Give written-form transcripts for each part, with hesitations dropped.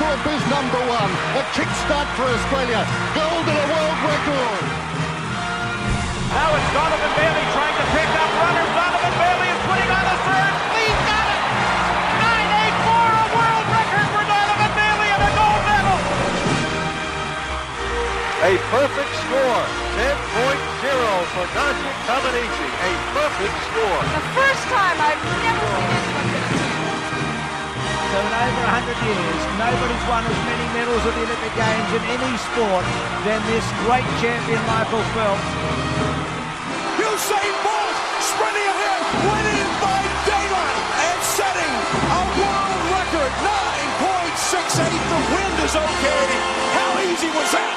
for boost number one. A kickstart for Australia. Gold and a world record. Now it's Donovan Bailey trying to pick up runners. Donovan Bailey is putting on a third. He's got it. 9.84, a world record for Donovan Bailey and a gold medal. A perfect score. 10.0 for Najib Tamanisi. A perfect score. The first time I've never seen anyone. So in over 100 years, nobody's won as many medals at the Olympic Games in any sport than this great champion, Michael Phelps. Usain Bolt sprinting ahead, winning by daylight and setting a world record, 9.68. The wind is okay. How easy was that?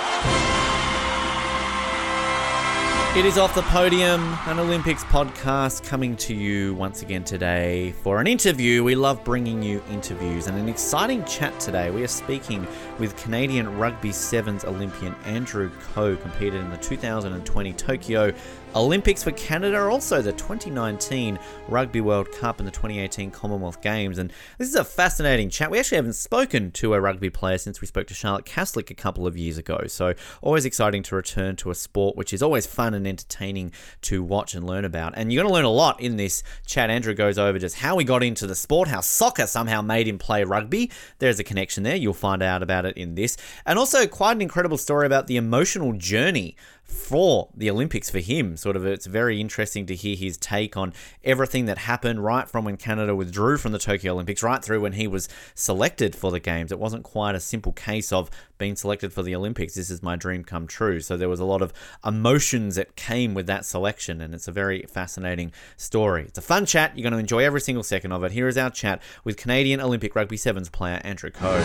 It is Off The Podium, an Olympics podcast coming to you once again today for an interview. We love bringing you interviews and an exciting chat today. We are speaking with Canadian Rugby Sevens Olympian Andrew Coe, competed in the 2020 Tokyo Olympics for Canada, also the 2019 Rugby World Cup and the 2018 Commonwealth Games. And this is a fascinating chat. We actually haven't spoken to a rugby player since we spoke to Charlotte Caslick a couple of years ago. So always exciting to return to a sport, which is always fun and entertaining to watch and learn about. And you're going to learn a lot in this chat. Andrew goes over just how he got into the sport, how soccer somehow made him play rugby. There's a connection there. You'll find out about it in this. And also quite an incredible story about the emotional journey for the Olympics for him. Sort of, it's very interesting to hear his take on everything that happened right from when Canada withdrew from the Tokyo Olympics, right through when he was selected for the Games. It wasn't quite a simple case of being selected for the Olympics. This is my dream come true. So there was a lot of emotions that came with that selection, and it's a very fascinating story. It's a fun chat. You're going to enjoy every single second of it. Here is our chat with Canadian Olympic Rugby Sevens player Andrew Coe.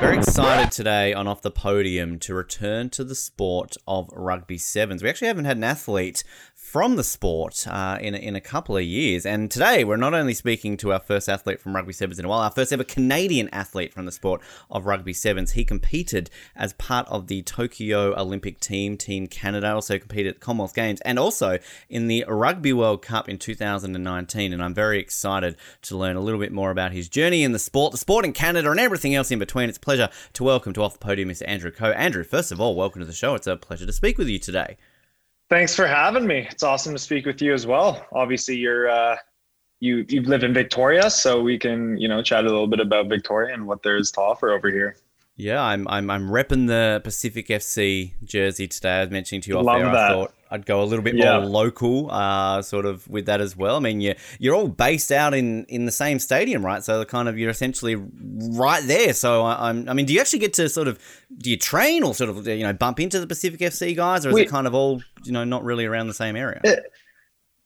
Very excited today on Off The Podium to return to the sport of rugby sevens. We actually haven't had an athlete from the sport in a couple of years. And today, we're not only speaking to our first athlete from rugby sevens in a while, our first ever Canadian athlete from the sport of rugby sevens. He competed as part of the Tokyo Olympic team, Team Canada, also competed at the Commonwealth Games, and also in the Rugby World Cup in 2019. And I'm very excited to learn a little bit more about his journey in the sport in Canada, and everything else in between. It's a pleasure to welcome to Off The Podium, Mr. Andrew Coe. Andrew, first of all, welcome to the show. It's a pleasure to speak with you today. Thanks for having me. It's awesome to speak with you as well. Obviously, you live in Victoria, so we can chat a little bit about Victoria and what there is to offer over here. Yeah, I'm repping the Pacific FC jersey today. I was mentioning to you off there. I thought I'd go a little bit more local, sort of with that as well. I mean, you're all based out in the same stadium, right? So kind of you're essentially right there. So I mean, do you actually get to do you train or bump into the Pacific FC guys, or is it kind of all not really around the same area?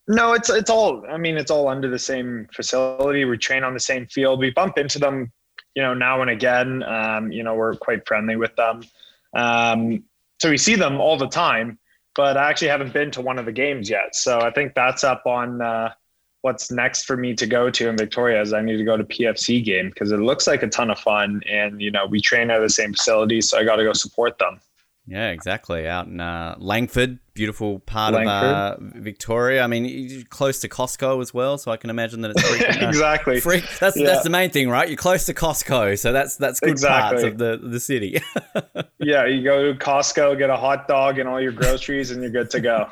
No, it's all. I mean, it's all under the same facility. We train on the same field. We bump into them, now and again. We're quite friendly with them, so we see them all the time. But I actually haven't been to one of the games yet. So I think that's up on what's next for me to go to in Victoria, is I need to go to PFC game because it looks like a ton of fun. And, we train at the same facility, so I got to go support them. Yeah, exactly. Out in Langford, beautiful part of Victoria. I mean, close to Costco as well, so I can imagine that it's freaking, exactly. That's the main thing, right? You're close to Costco, so that's good parts of the city. Yeah, you go to Costco, get a hot dog and all your groceries, and you're good to go.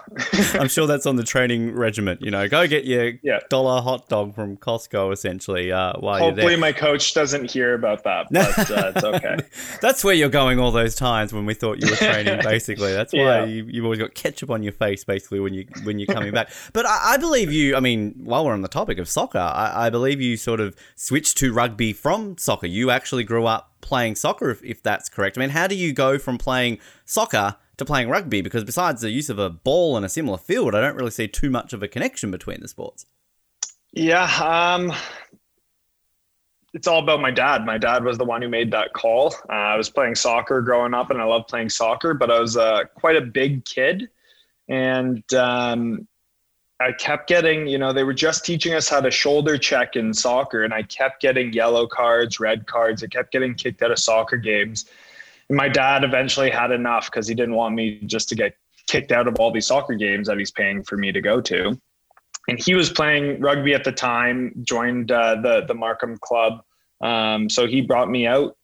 I'm sure that's on the training regiment. Go get your dollar hot dog from Costco, essentially. While hopefully you're there. My coach doesn't hear about that, but it's okay. That's where you're going all those times when we thought you were training. Basically, that's why you've always got ketchup on your face, basically, when you're coming back. But I believe you. I mean, while we're on the topic of soccer, I believe you sort of switched to rugby from soccer. You actually grew up playing soccer, if that's correct. I mean, how do you go from playing soccer to playing rugby? Because besides the use of a ball and a similar field, I don't really see too much of a connection between the sports. It's all about my dad. My dad was the one who made that call. I was playing soccer growing up, and I loved playing soccer, but I was quite a big kid. And I kept getting, they were just teaching us how to shoulder check in soccer, and I kept getting yellow cards, red cards. I kept getting kicked out of soccer games. And my dad eventually had enough because he didn't want me just to get kicked out of all these soccer games that he's paying for me to go to. and he was playing rugby at the time, joined the Markham club. So he brought me out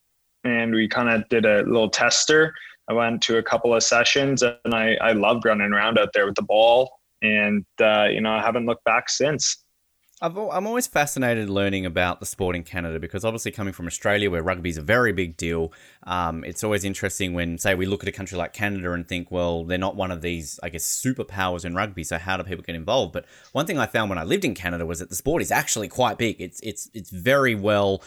and we kind of did a little tester. I went to a couple of sessions and I loved running around out there with the ball. And, you know, I haven't looked back since. I'm always fascinated learning about the sport in Canada because obviously coming from Australia where rugby is a very big deal, it's always interesting when, say, we look at a country like Canada and think, well, they're not one of these, I guess, superpowers in rugby, so how do people get involved? But one thing I found when I lived in Canada was that the sport is actually quite big. It's very well,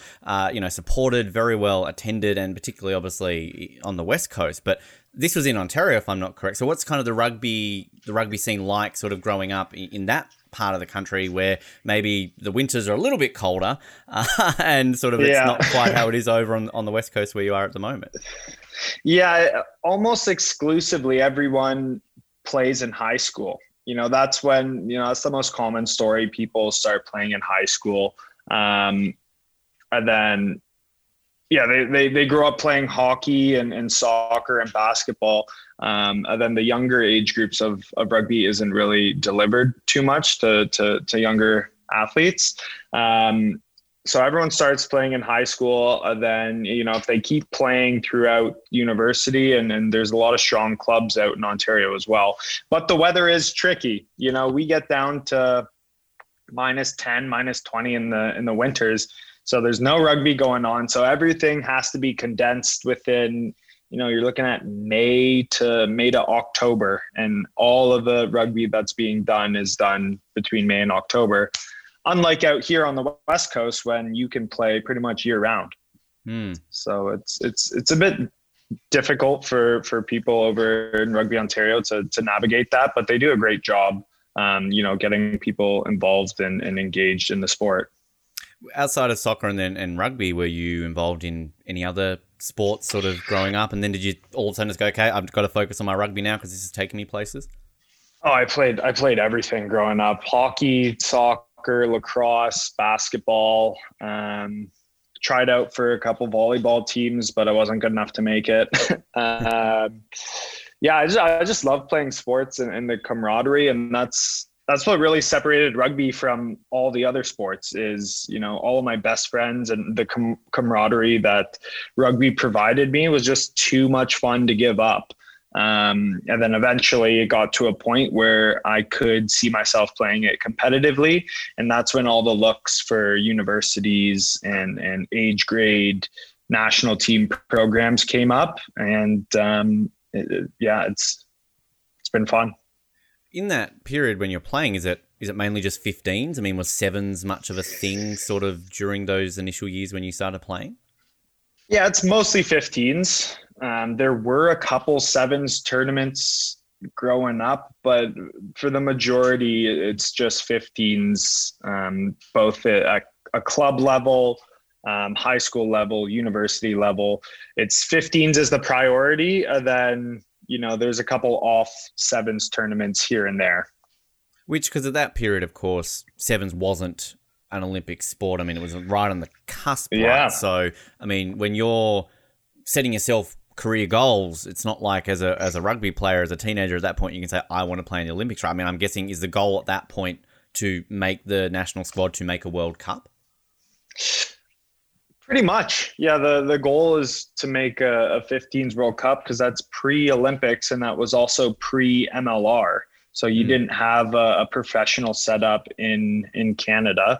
you know, supported, very well attended, and particularly, obviously, on the West Coast. But this was in Ontario, if I'm not correct. So what's kind of the rugby scene like sort of growing up in that part of the country where maybe the winters are a little bit colder and sort of it's not quite how it is over on the West Coast where you are at the moment? Yeah, almost exclusively everyone plays in high school. You know, that's when, you know, that's the most common story. People start playing in high school. And then, yeah, they grow up playing hockey and soccer and basketball. And then the younger age groups of rugby isn't really delivered too much to younger athletes. So everyone starts playing in high school. Then, you know, if they keep playing throughout university, and there's a lot of strong clubs out in Ontario as well. But the weather is tricky. You know, we get down to minus 10, minus 20 in the winters. So there's no rugby going on. So everything has to be condensed within, you know, you're looking at May to October, and all of the rugby that's being done is done between May and October. Unlike out here on the West Coast when you can play pretty much year round. So it's a bit difficult for people over in Rugby Ontario to navigate that, but they do a great job, you know, getting people involved and engaged in the sport. Outside of soccer and rugby, were you involved in any other sports sort of growing up? And then did you all of a sudden just go, okay, I've got to focus on my rugby now because this is taking me places? Oh, I played everything growing up. Hockey, soccer, lacrosse, basketball. Tried out for a couple volleyball teams, but I wasn't good enough to make it. Yeah, I just love playing sports and the camaraderie, and that's what really separated rugby from all the other sports is, you know, all of my best friends and the camaraderie that rugby provided me was just too much fun to give up. And then eventually it got to a point where I could see myself playing it competitively. And that's when all the looks for universities and age grade national team programs came up. And it's been fun. In that period when you're playing, is it mainly just 15s? I mean, was sevens much of a thing sort of during those initial years when you started playing? Yeah, it's mostly 15s. There were a couple sevens tournaments growing up, but for the majority, it's just 15s, both at a club level, high school level, university level. It's 15s is the priority, and then, you know, there's a couple off sevens tournaments here and there. Which, because at that period, of course, sevens wasn't an Olympic sport. I mean, it was right on the cusp. Yeah. Right? So, I mean, when you're setting yourself career goals, it's not like as a rugby player, as a teenager at that point, you can say, I want to play in the Olympics. Right? I mean, I'm guessing is the goal at that point to make the national squad, to make a World Cup? Pretty much. Yeah, the goal is to make a 15s World Cup because that's pre-Olympics and that was also pre-MLR. So you didn't have a professional setup in Canada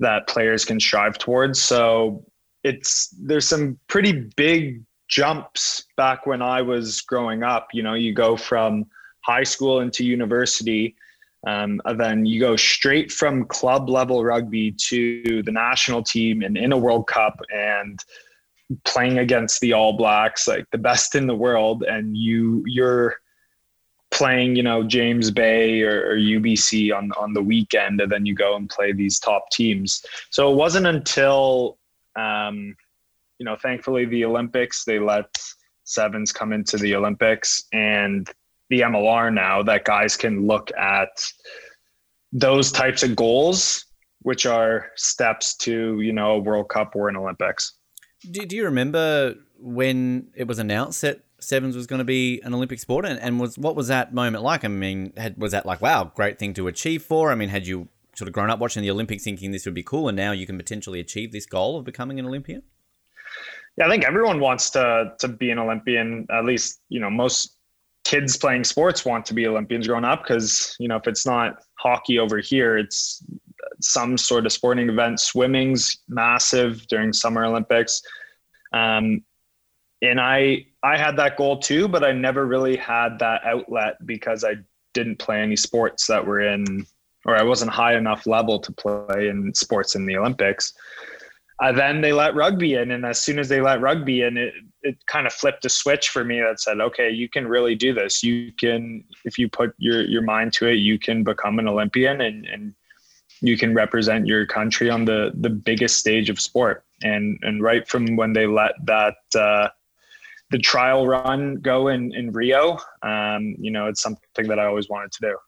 that players can strive towards. So there's some pretty big jumps back when I was growing up. You know, you go from high school into university. And then you go straight from club level rugby to the national team and in a World Cup and playing against the All Blacks, like the best in the world. And you're playing, you know, James Bay or UBC on the weekend, and then you go and play these top teams. So it wasn't until, you know, thankfully the Olympics, they let sevens come into the Olympics and the MLR now that guys can look at those types of goals, which are steps to, you know, a World Cup or an Olympics. Do you remember when it was announced that sevens was going to be an Olympic sport, and what was that moment like? I mean, was that like, wow, great thing to achieve for? I mean, had you sort of grown up watching the Olympics thinking this would be cool, and now you can potentially achieve this goal of becoming an Olympian? Yeah, I think everyone wants to be an Olympian. At least, you know, most kids playing sports want to be Olympians growing up because, you know, if it's not hockey over here, it's some sort of sporting event. Swimming's massive during Summer Olympics. And I had that goal too, but I never really had that outlet because I didn't play any sports that were in, or I wasn't high enough level to play in sports in the Olympics. Then they let rugby in. And as soon as they let rugby in, it kind of flipped a switch for me that said, okay, you can really do this. You can, if you put your mind to it, you can become an Olympian and you can represent your country on the biggest stage of sport. And right from when they let that, the trial run go in Rio, you know, it's something that I always wanted to do.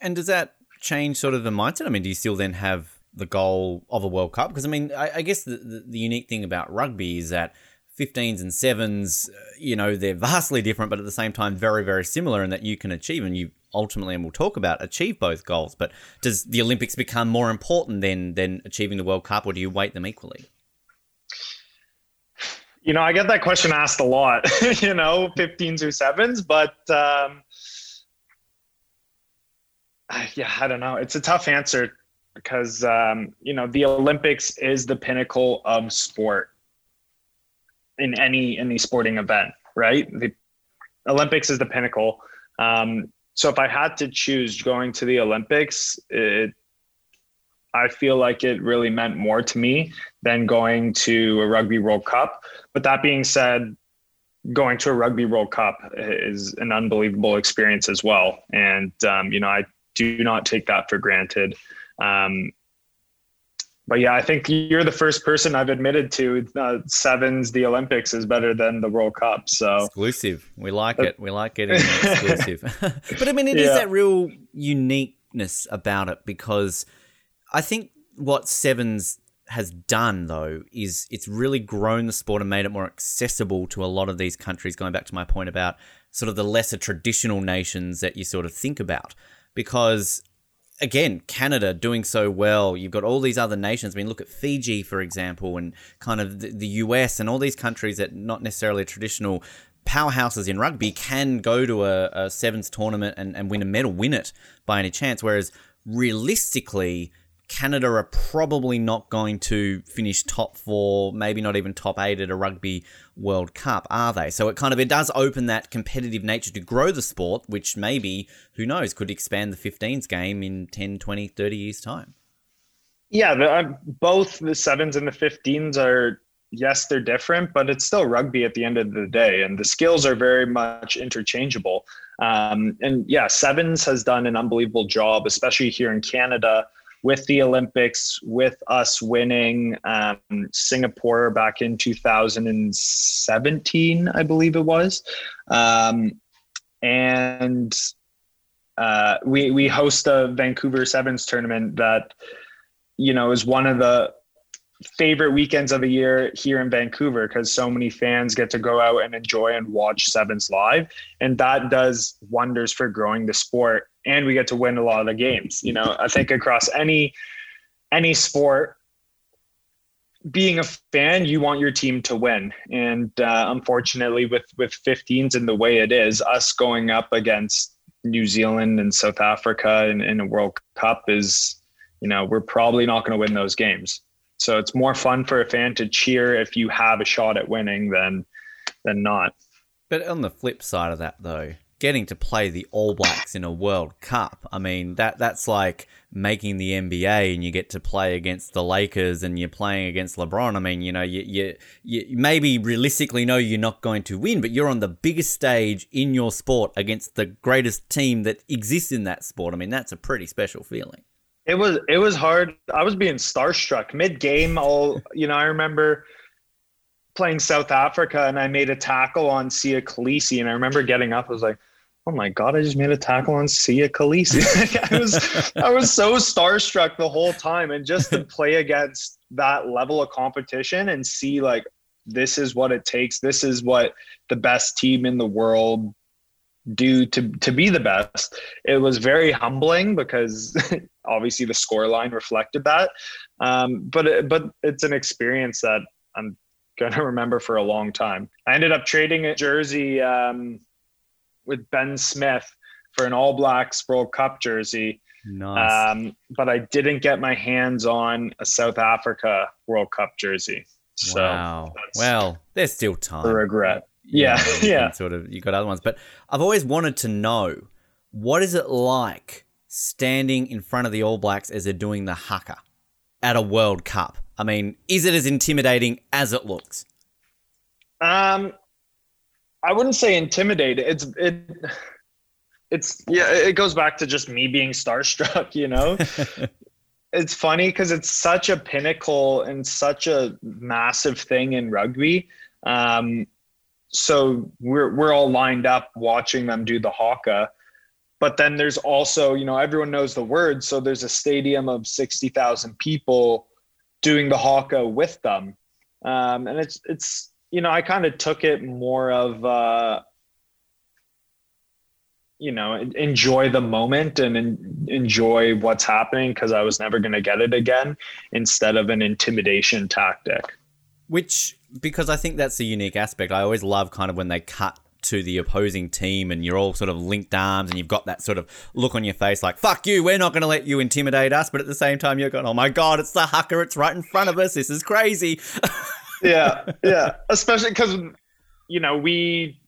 And does that change sort of the mindset? I mean, do you still then have the goal of a World Cup? Because I mean, I guess the unique thing about rugby is that 15s and 7s, you know, they're vastly different, but at the same time, very, very similar in that you can achieve, and you ultimately, and we'll talk about, achieve both goals. But does the Olympics become more important than achieving the World Cup, or do you weight them equally? You know, I get that question asked a lot, you know, 15s or 7s, but yeah, I don't know. It's a tough answer because, you know, the Olympics is the pinnacle of sport in any sporting event, right? The Olympics is the pinnacle. So if I had to choose going to the Olympics, I feel like it really meant more to me than going to a Rugby World Cup. But that being said, going to a Rugby World Cup is an unbelievable experience as well. And, you know, I do not take that for granted. But yeah, I think you're the first person I've admitted to sevens. The Olympics is better than the World Cup. So exclusive. We like it. We like getting exclusive. But I mean, it is that real uniqueness about it, because I think what sevens has done, though, is it's really grown the sport and made it more accessible to a lot of these countries, going back to my point about sort of the lesser traditional nations that you sort of think about. Because, again, Canada doing so well, you've got all these other nations. I mean, look at Fiji, for example, and kind of the US and all these countries that not necessarily traditional powerhouses in rugby can go to a sevens tournament and win a medal, win it by any chance, whereas realistically, Canada are probably not going to finish top 4, maybe not even top 8 at a Rugby World Cup, are they? So it does open that competitive nature to grow the sport, which maybe, who knows, could expand the 15s game in 10, 20, 30 years' time. Yeah, both the 7s and the 15s are, yes, they're different, but it's still rugby at the end of the day, and the skills are very much interchangeable. And yeah, 7s has done an unbelievable job, especially here in Canada, with the Olympics, with us winning Singapore back in 2017, I believe it was. We host a Vancouver Sevens tournament that, you know, is one of the favorite weekends of the year here in Vancouver because so many fans get to go out and enjoy and watch sevens live. And that does wonders for growing the sport. And we get to win a lot of the games. You know, I think across any sport, being a fan, you want your team to win. And unfortunately, with 15s and the way it is, us going up against New Zealand and South Africa in a World Cup is, you know, we're probably not going to win those games. So it's more fun for a fan to cheer if you have a shot at winning than not. But on the flip side of that, though, getting to play the All Blacks in a World Cup, I mean, that's like making the NBA and you get to play against the Lakers and you're playing against LeBron. I mean, you know, you maybe realistically know you're not going to win, but you're on the biggest stage in your sport against the greatest team that exists in that sport. I mean, that's a pretty special feeling. It was hard. I was being starstruck mid-game. You know, I remember playing South Africa and I made a tackle on Siya Kolisi, and I remember getting up, I was like, oh my God, I just made a tackle on Siya Kolisi. I was so starstruck the whole time. And just to play against that level of competition and see like, this is what it takes. This is what the best team in the world do to be the best. It was very humbling because obviously the scoreline reflected that. But it's an experience that I'm going to remember for a long time. I ended up trading a jersey with Ben Smith for an All Blacks World Cup jersey. Nice. But I didn't get my hands on a South Africa World Cup jersey. So wow. Well, there's still time. A regret. Yeah. Yeah. Sort of, you got other ones. But I've always wanted to know, what is it like standing in front of the All Blacks as they're doing the haka at a World Cup? I mean, is it as intimidating as it looks? I wouldn't say intimidating. It's yeah, it goes back to just me being starstruck, you know. It's funny because it's such a pinnacle and such a massive thing in rugby. So we're all lined up watching them do the haka, but then there's also, you know, everyone knows the words. So there's a stadium of 60,000 people doing the haka with them. And it's, you know, I kind of took it more of, you know, enjoy the moment and enjoy what's happening, because I was never going to get it again, instead of an intimidation tactic. Which, because I think that's the unique aspect. I always love kind of when they cut to the opposing team and you're all sort of linked arms and you've got that sort of look on your face like, fuck you, we're not going to let you intimidate us. But at the same time, you're going, oh my God, it's the haka, it's right in front of us, this is crazy. Yeah, yeah. Especially because, you know, we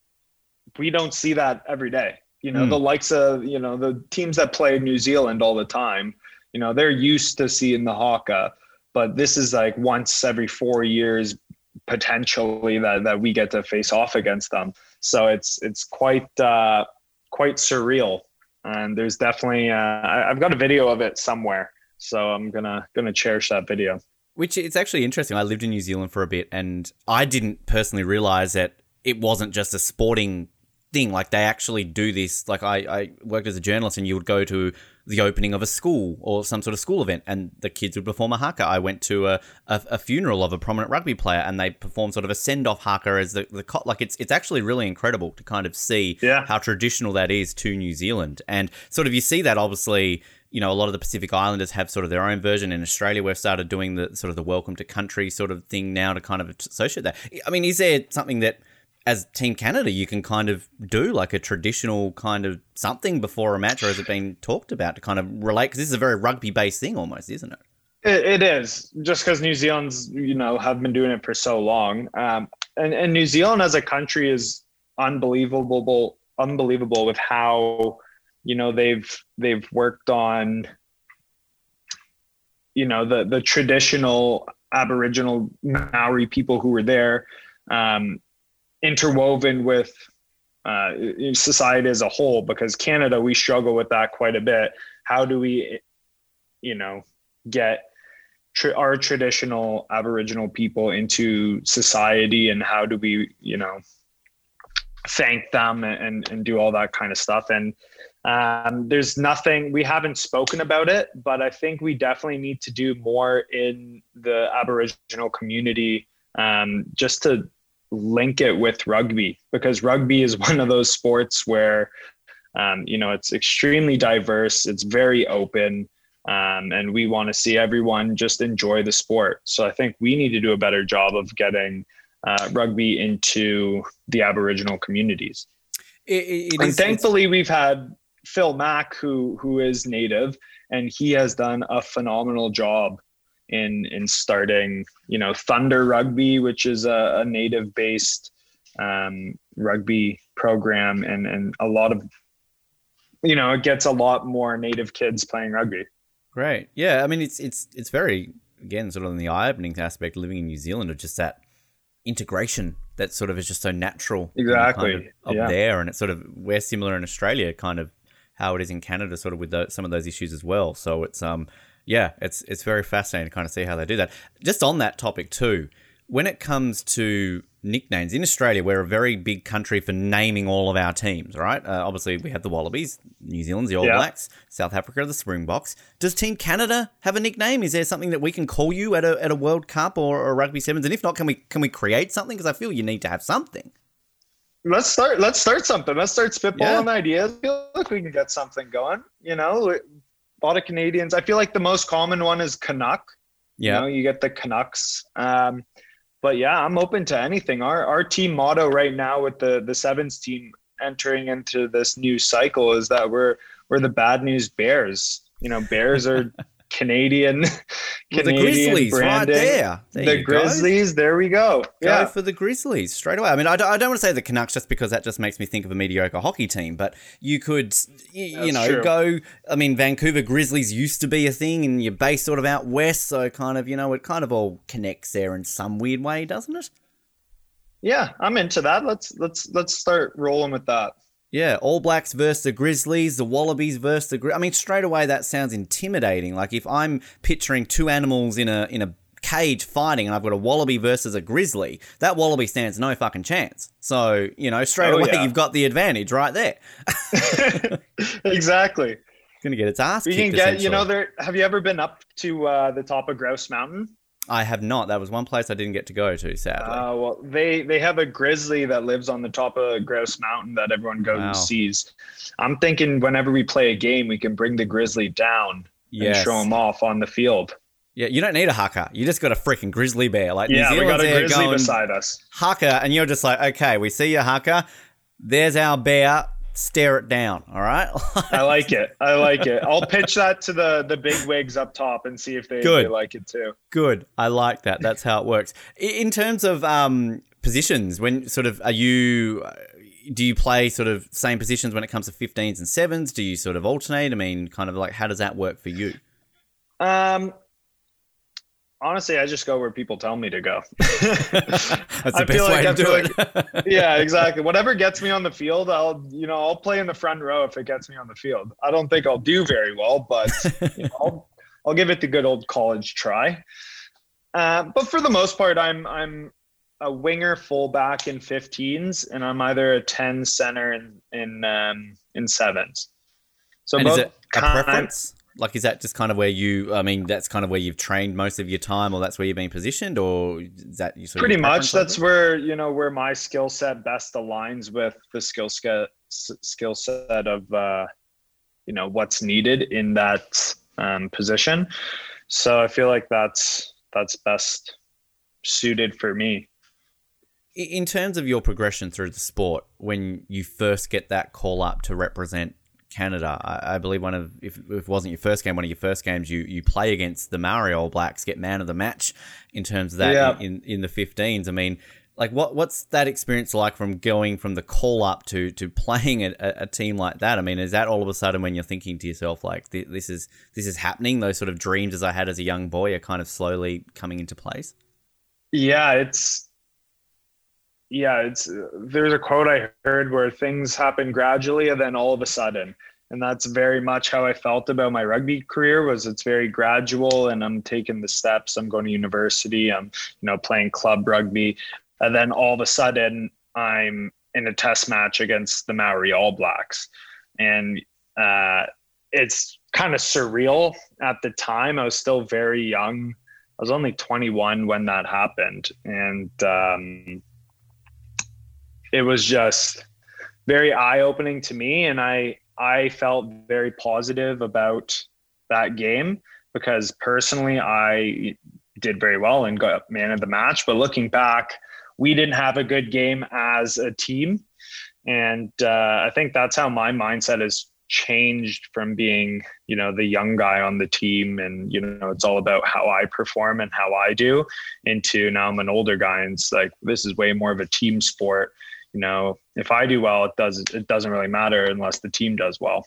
don't see that every day. You know, the likes of, you know, the teams that play New Zealand all the time, you know, they're used to seeing the haka, but this is like once every 4 years potentially that we get to face off against them. So it's quite surreal. And there's definitely, I've got a video of it somewhere. So I'm gonna cherish that video. Which it's actually interesting. I lived in New Zealand for a bit and I didn't personally realize that it wasn't just a sporting thing, like they actually do this. Like I worked as a journalist and you would go to the opening of a school or some sort of school event and the kids would perform a haka. I went to a funeral of a prominent rugby player and they performed sort of a send-off haka as the like it's actually really incredible to kind of see how traditional that is to New Zealand. And sort of you see that obviously, you know, a lot of the Pacific Islanders have sort of their own version. In Australia, we've started doing the sort of the welcome to country sort of thing now to kind of associate that. I mean, is there something that as Team Canada, you can kind of do like a traditional kind of something before a match, or has it been talked about to kind of relate? Because this is a very rugby-based thing almost, isn't it? It is, just because New Zealand's, you know, have been doing it for so long. And New Zealand as a country is unbelievable with how, you know, they've worked on, you know, the traditional Aboriginal Maori people who were there, interwoven with society as a whole, because Canada, we struggle with that quite a bit. How do we, you know, get our traditional Aboriginal people into society, and how do we, you know, thank them and do all that kind of stuff? And there's nothing, we haven't spoken about it, but I think we definitely need to do more in the Aboriginal community, just to link it with rugby, because rugby is one of those sports where, you know, it's extremely diverse. It's very open. And we want to see everyone just enjoy the sport. So I think we need to do a better job of getting rugby into the Aboriginal communities. Thankfully, we've had Phil Mack, who is Native, and he has done a phenomenal job in starting, you know, Thunder Rugby, which is a Native based rugby program, and a lot of, you know, it gets a lot more Native kids playing rugby. Great. Yeah, I mean it's very, again, sort of in the eye-opening aspect living in New Zealand of just that integration that sort of is just so natural. Exactly. Kind of up there, and it's sort of, we're similar in Australia, kind of how it is in Canada, sort of with some of those issues as well. So it's yeah, it's very fascinating to kind of see how they do that. Just on that topic too, when it comes to nicknames, in Australia, we're a very big country for naming all of our teams, right? Obviously, we have the Wallabies, New Zealand's the All Blacks, South Africa, the Springboks. Does Team Canada have a nickname? Is there something that we can call you at a World Cup or a Rugby Sevens? And if not, can we create something? Because I feel you need to have something. Let's start something. Let's start spitballing ideas. I feel like we can get something going. You know, a lot of Canadians. I feel like the most common one is Canuck. Yeah. You know, you get the Canucks. But yeah, I'm open to anything. Our team motto right now with the Sevens team entering into this new cycle is that we're the bad news bears. You know, bears are Canadian the Grizzlies branding. Right there. The Grizzlies, there we go. Yeah. Go for the Grizzlies straight away. I mean, I don't want to say the Canucks just because that just makes me think of a mediocre hockey team, but you could, you know, go, I mean, Vancouver Grizzlies used to be a thing and you're based sort of out west, so kind of, you know, it kind of all connects there in some weird way, doesn't it? Yeah, I'm into that. Let's start rolling with that. Yeah, All Blacks versus the Grizzlies, the Wallabies versus the Grizzlies. I mean, straight away that sounds intimidating. Like if I'm picturing two animals in a cage fighting and I've got a wallaby versus a grizzly, that wallaby stands no fucking chance. So, you know, straight away you've got the advantage right there. Exactly. It's going to get its ass kicked, essentially. You know, have you ever been up to the top of Grouse Mountain? I have not. That was one place I didn't get to go to, sadly. Well, they have a grizzly that lives on the top of Grouse Mountain that everyone goes and sees. I'm thinking whenever we play a game, we can bring the grizzly down and show him off on the field. Yeah, you don't need a haka. You just got a freaking grizzly bear. Like New Zealand, we got a grizzly beside us. Haka, and you're just like, okay, we see your haka. There's our bear. Stare it down, all right? I like it. I'll pitch that to the big wigs up top and see if they like it too. Good. I like that. That's how it works. In terms of positions, when sort of do you play sort of same positions when it comes to 15s and 7s? Do you sort of alternate? I mean, kind of like how does that work for you? Honestly, I just go where people tell me to go. That's the best way to do it. Yeah, exactly. Whatever gets me on the field, I'll play in the front row if it gets me on the field. I don't think I'll do very well, but you know, I'll give it the good old college try. But for the most part, I'm a winger, fullback in 15s, and I'm either a 10 center in 7s. So and both is it a preference? Like, is that just kind of where that's kind of where you've trained most of your time, or that's where you've been positioned, or is that you sort of pretty much that's where, you know, where my skill set best aligns with the skill set of, you know, what's needed in that position. So I feel like that's best suited for me. In terms of your progression through the sport, when you first get that call up to represent Canada, I believe if it wasn't your first game, one of your first games you play against the Maori All Blacks, get man of the match in terms of that in the 15s. I mean, like what's that experience like from going from the call up to playing a team like that? I mean, is that all of a sudden when you're thinking to yourself like this is happening? Those sort of dreams as I had as a young boy are kind of slowly coming into place. Yeah, it's there's a quote I heard where things happen gradually and then all of a sudden, and that's very much how I felt about my rugby career. Was it's very gradual, and I'm taking the steps. I'm going to university. I'm, you know, playing club rugby, and then all of a sudden I'm in a test match against the Maori All Blacks, and it's kind of surreal at the time. I was still very young. I was only 21 when that happened, and it was just very eye-opening to me, and I felt very positive about that game because personally I did very well and got man of the match. But looking back, we didn't have a good game as a team, and I think that's how my mindset has changed from being, you know, the young guy on the team and, you know, it's all about how I perform and how I do, into now I'm an older guy and it's like this is way more of a team sport. You know, if I do well, it doesn't really matter unless the team does well.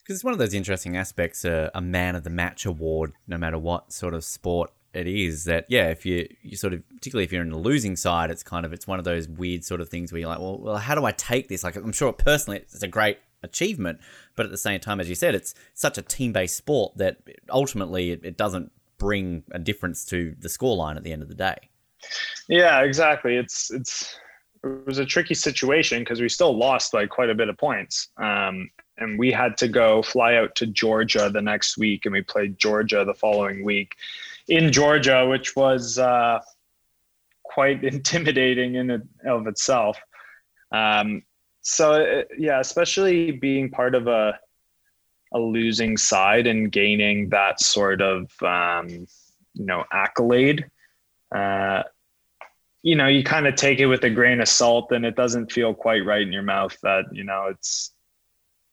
Because it's one of those interesting aspects, a man of the match award, no matter what sort of sport it is, that, yeah, if you sort of, particularly if you're in the losing side, it's one of those weird sort of things where you're like, well, how do I take this? Like, I'm sure personally it's a great achievement, but at the same time, as you said, it's such a team-based sport that ultimately it doesn't bring a difference to the scoreline at the end of the day. Yeah, exactly. It was a tricky situation because we still lost by quite a bit of points. And we had to go fly out to Georgia the next week, and we played Georgia the following week in Georgia, which was quite intimidating in and of itself. So yeah, especially being part of a losing side and gaining that sort of, accolade, you kind of take it with a grain of salt, and it doesn't feel quite right in your mouth that,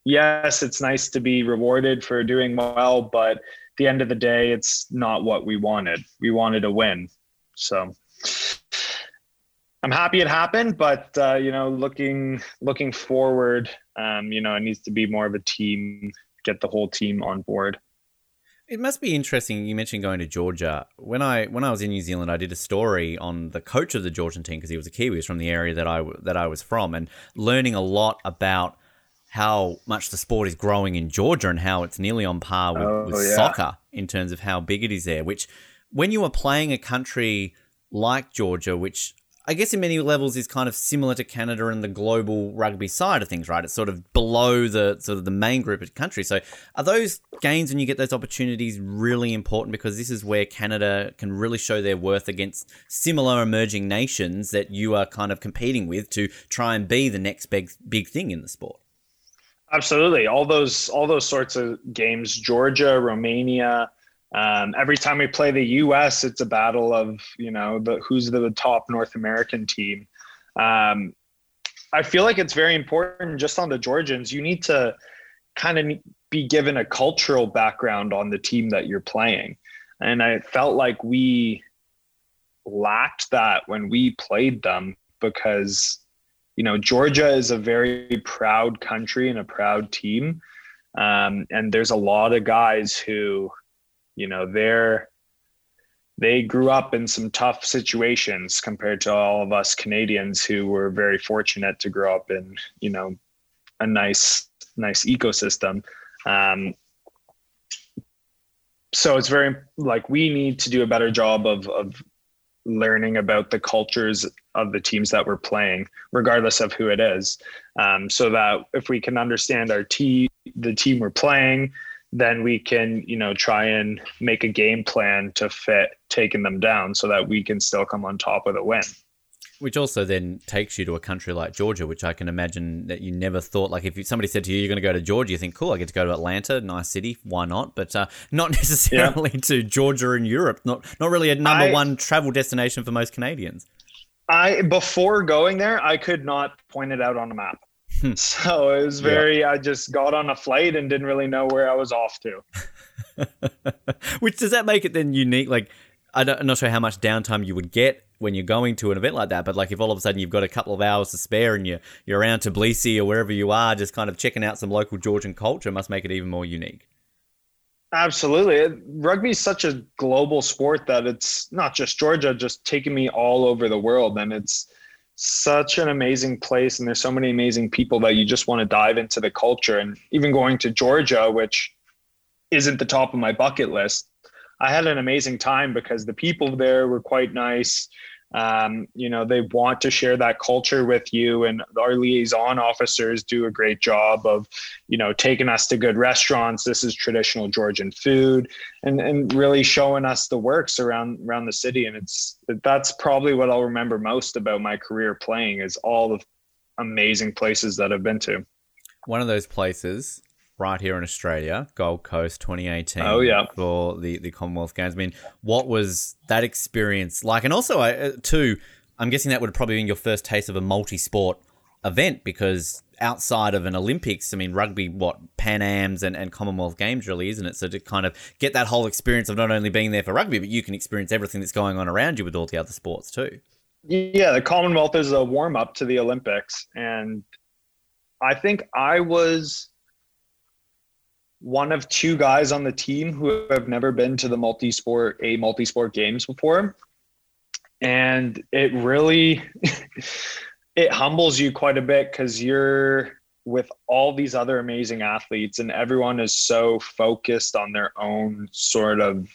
it's nice to be rewarded for doing well, but at the end of the day, it's not what we wanted. We wanted a win. So I'm happy it happened, but, looking forward, it needs to be more of a team, get the whole team on board. It must be interesting. You mentioned going to Georgia. When I was in New Zealand, I did a story on the coach of the Georgian team because he was a Kiwi. He was from the area that I was from, and learning a lot about how much the sport is growing in Georgia and how it's nearly on par with soccer in terms of how big it is there, which when you are playing a country like Georgia, which I guess in many levels is kind of similar to Canada and the global rugby side of things, right? It's sort of below the sort of the main group of countries. So are those gains when you get those opportunities really important, because this is where Canada can really show their worth against similar emerging nations that you are kind of competing with to try and be the next big thing in the sport? Absolutely. All those sorts of games, Georgia, Romania, every time we play the U.S., it's a battle of, who's the top North American team. I feel like it's very important just on the Georgians. You need to kind of be given a cultural background on the team that you're playing. And I felt like we lacked that when we played them because, Georgia is a very proud country and a proud team. And there's a lot of guys who, they grew up in some tough situations compared to all of us Canadians who were very fortunate to grow up in, a nice ecosystem. So it's very we need to do a better job of learning about the cultures of the teams that we're playing, regardless of who it is. So that if we can understand the team we're playing, then we can, try and make a game plan to fit taking them down so that we can still come on top with a win. Which also then takes you to a country like Georgia, which I can imagine that you never thought, if somebody said to you, you're going to go to Georgia, you think, cool, I get to go to Atlanta, nice city, why not? But not necessarily to Georgia in Europe, not really a number one travel destination for most Canadians. Before going there, I could not point it out on a map. So it was I just got on a flight and didn't really know where I was off to. Which does that make it then unique? I'm not sure how much downtime you would get when you're going to an event like that, but if all of a sudden you've got a couple of hours to spare and you're around Tbilisi or wherever you are, just kind of checking out some local Georgian culture must make it even more unique. Absolutely. Rugby is such a global sport that it's not just Georgia, just taking me all over the world. And it's such an amazing place, and there's so many amazing people that you just want to dive into the culture. And even going to Georgia, which isn't the top of my bucket list, I had an amazing time because the people there were quite nice. They want to share that culture with you, and our liaison officers do a great job of, taking us to good restaurants. This is traditional Georgian food, and really showing us the works around the city. And that's probably what I'll remember most about my career playing is all the amazing places that I've been to. One of those places right here in Australia, Gold Coast 2018 for the Commonwealth Games. I mean, what was that experience like? And also, I'm guessing that would probably be your first taste of a multi-sport event because outside of an Olympics, I mean, rugby, Pan Ams and Commonwealth Games really, isn't it? So to kind of get that whole experience of not only being there for rugby, but you can experience everything that's going on around you with all the other sports too. Yeah, the Commonwealth is a warm-up to the Olympics. And I think I was one of two guys on the team who have never been to the multi-sport games before. And it really, it humbles you quite a bit because you're with all these other amazing athletes and everyone is so focused on their own sort of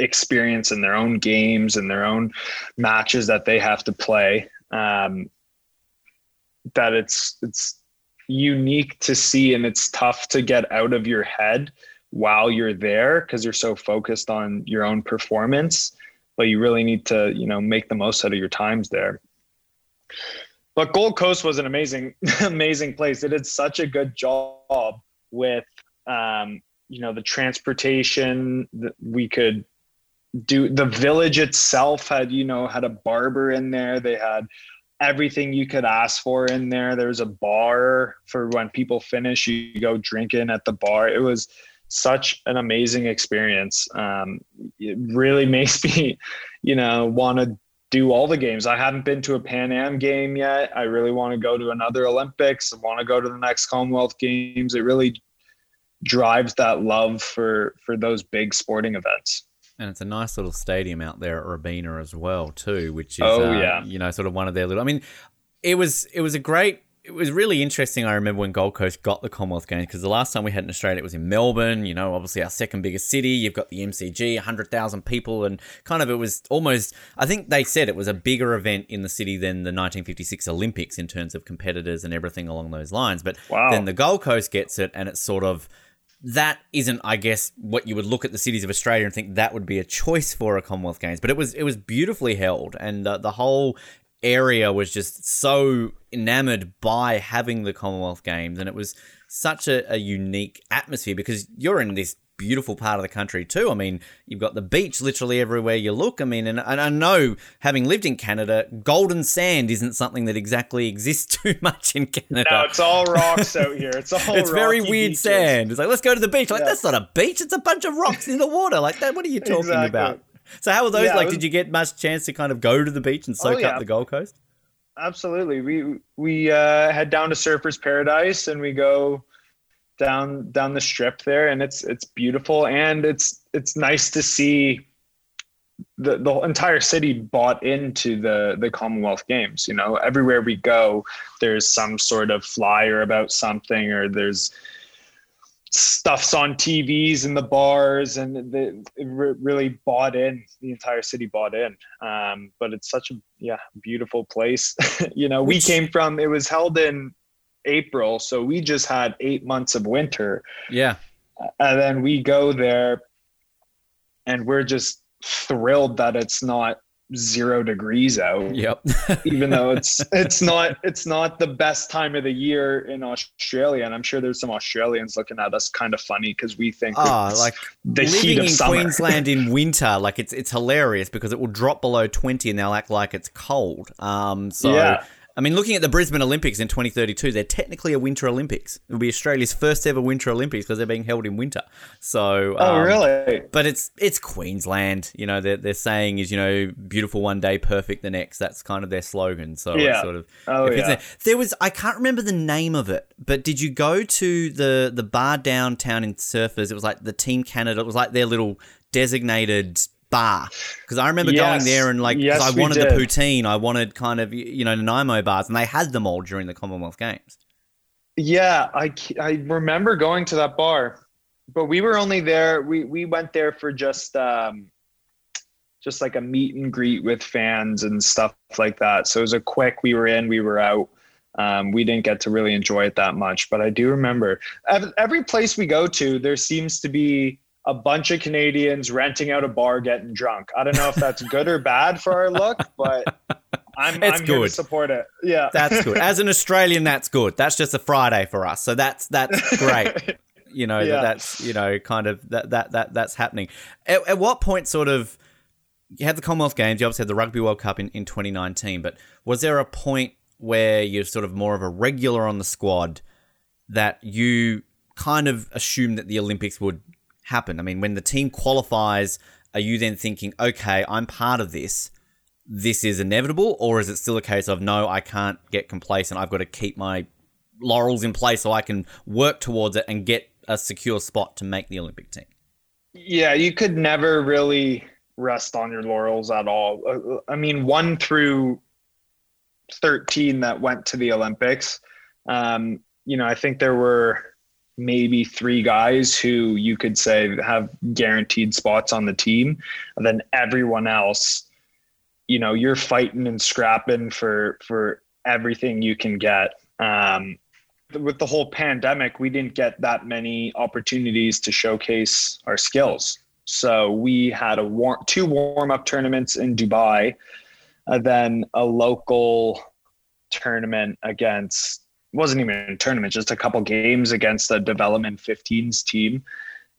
experience and their own games and their own matches that they have to play. That it's unique to see, and it's tough to get out of your head while you're there because you're so focused on your own performance, but you really need to make the most out of your times there. But Gold Coast was an amazing place. They did such a good job with, you know, the transportation that we could do. The village itself had, you know, had a barber in there. They had everything you could ask for in there. There was a bar for when people finish, you go drinking at the bar. It was such an amazing experience. It really makes me, you know, want to do all the games. I haven't been to a Pan Am game yet. I really want to go to another Olympics. I want to go to the next Commonwealth Games. It really drives that love for those big sporting events. And it's a nice little stadium out there at Robina as well too, which is you know, sort of one of their little, I mean, it was really interesting. I remember when Gold Coast got the Commonwealth Games, because the last time we had in Australia, it was in Melbourne, you know, obviously our second biggest city. You've got the MCG, 100,000 people, and kind of it was almost, I think they said it was a bigger event in the city than the 1956 Olympics in terms of competitors and everything along those lines. But then the Gold Coast gets it, and it's sort of, that isn't, I guess, what you would look at the cities of Australia and think that would be a choice for a Commonwealth Games. But it was beautifully held, and the whole area was just so enamored by having the Commonwealth Games, and it was such a unique atmosphere, because you're in this beautiful part of the country too. I mean, you've got the beach literally everywhere you look. I mean, and I know, having lived in Canada, golden sand isn't something that exactly exists too much in Canada. No, it's all rocks out here. It's all it's very weird beaches. Sand. It's like, let's go to the beach. Like, that's not a beach. It's a bunch of rocks in the water. Like, that. What are you talking about? So how were those like? Did you get much chance to kind of go to the beach and soak up the Gold Coast? Absolutely. We head down to Surfers Paradise, and we go down the strip there, and it's beautiful, and it's nice to see the entire city bought into the Commonwealth Games. You know, everywhere we go, there's some sort of flyer about something, or there's stuff's on TVs in the bars, and it really bought in. The entire city bought in. But it's such a beautiful place. You know, we came from, it was held in April, so we just had 8 months of winter. Yeah. And then we go there, and we're just thrilled that it's not 0 degrees out. Yep. Even though it's not the best time of the year in Australia, and I'm sure there's some Australians looking at us kind of funny because we think it's like the heat of summer. Queensland in winter, like it's hilarious because it will drop below 20 and they'll act like it's cold. I mean, looking at the Brisbane Olympics in 2032, they're technically a Winter Olympics. It'll be Australia's first ever Winter Olympics because they're being held in winter. So, really? But it's Queensland. You know, their saying is, you know, beautiful one day, perfect the next. That's kind of their slogan. So it's sort of. There was, I can't remember the name of it, but did you go to the bar downtown in Surfers? It was like the Team Canada. It was like their little designated bar, because I remember going there and I wanted the poutine, I wanted kind of, you know, Nanaimo bars, and they had them all during the Commonwealth Games. Yeah, I remember going to that bar, but we were only there, we went there for just like a meet and greet with fans and stuff like that. So it was a quick, we were in, we were out. We didn't get to really enjoy it that much, but I do remember every place we go to, there seems to be a bunch of Canadians renting out a bar, getting drunk. I don't know if that's good or bad for our look, but I'm here to support it. Yeah, that's good. As an Australian, that's good. That's just a Friday for us, so that's great. You know, that's, you know, kind of that's happening. At what point, sort of, you had the Commonwealth Games, you obviously had the Rugby World Cup in 2019, but was there a point where you're sort of more of a regular on the squad that you kind of assumed that the Olympics would happen? I mean, when the team qualifies, are you then thinking, okay, I'm part of this, this is inevitable? Or is it still a case of, no, I can't get complacent, I've got to keep my laurels in place so I can work towards it and get a secure spot to make the Olympic team? Yeah, you could never really rest on your laurels at all. I mean, 1 through 13 that went to the Olympics, you know, I think there were maybe 3 guys who you could say have guaranteed spots on the team, and then everyone else, you know, you're fighting and scrapping for everything you can get. With the whole pandemic, we didn't get that many opportunities to showcase our skills. So we had 2 warm-up tournaments in Dubai, then a local tournament against, wasn't even a tournament, just a couple games against the development 15s team.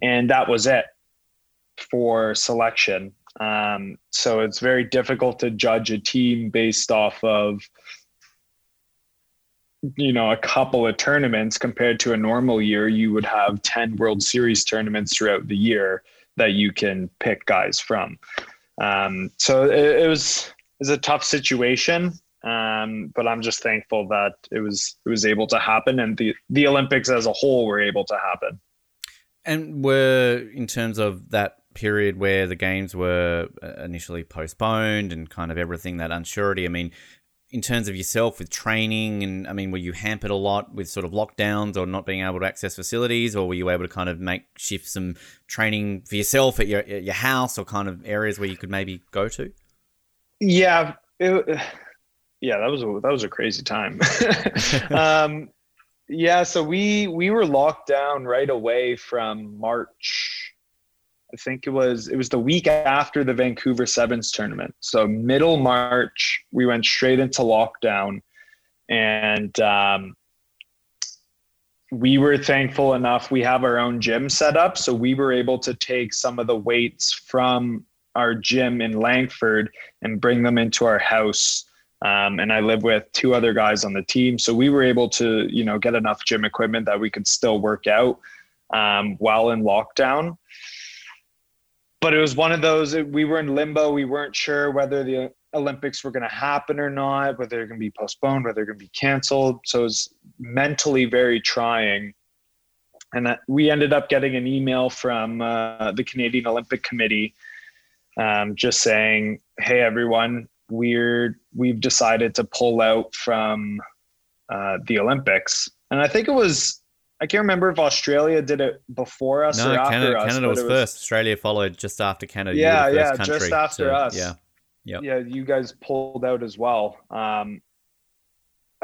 And that was it for selection. So it's very difficult to judge a team based off of, you know, a couple of tournaments. Compared to a normal year, you would have 10 World Series tournaments throughout the year that you can pick guys from. So it was a tough situation, but I'm just thankful that it was able to happen, and the Olympics as a whole were able to happen. And were, in terms of that period where the games were initially postponed and kind of everything, that uncertainty, I mean, in terms of yourself with training, and I mean, were you hampered a lot with sort of lockdowns or not being able to access facilities, or were you able to kind of make shift some training for yourself at your house, or kind of areas where you could maybe go to? Yeah, that was a crazy time. Yeah, so we were locked down right away from March. I think it was the week after the Vancouver Sevens tournament. So middle March, we went straight into lockdown, and we were thankful enough. We have our own gym set up, so we were able to take some of the weights from our gym in Langford and bring them into our house. And I live with two other guys on the team, so we were able to, you know, get enough gym equipment that we could still work out while in lockdown. But it was one of those, we were in limbo. We weren't sure whether the Olympics were going to happen or not, whether they're going to be postponed, whether they're going to be canceled. So it was mentally very trying. And we ended up getting an email from the Canadian Olympic Committee just saying, hey, everyone, we've decided to pull out from the Olympics. And I think it was, I can't remember if Australia did it before us or after us. Canada was first. Australia followed just after Canada. Yeah, just after us. Yeah, you guys pulled out as well. And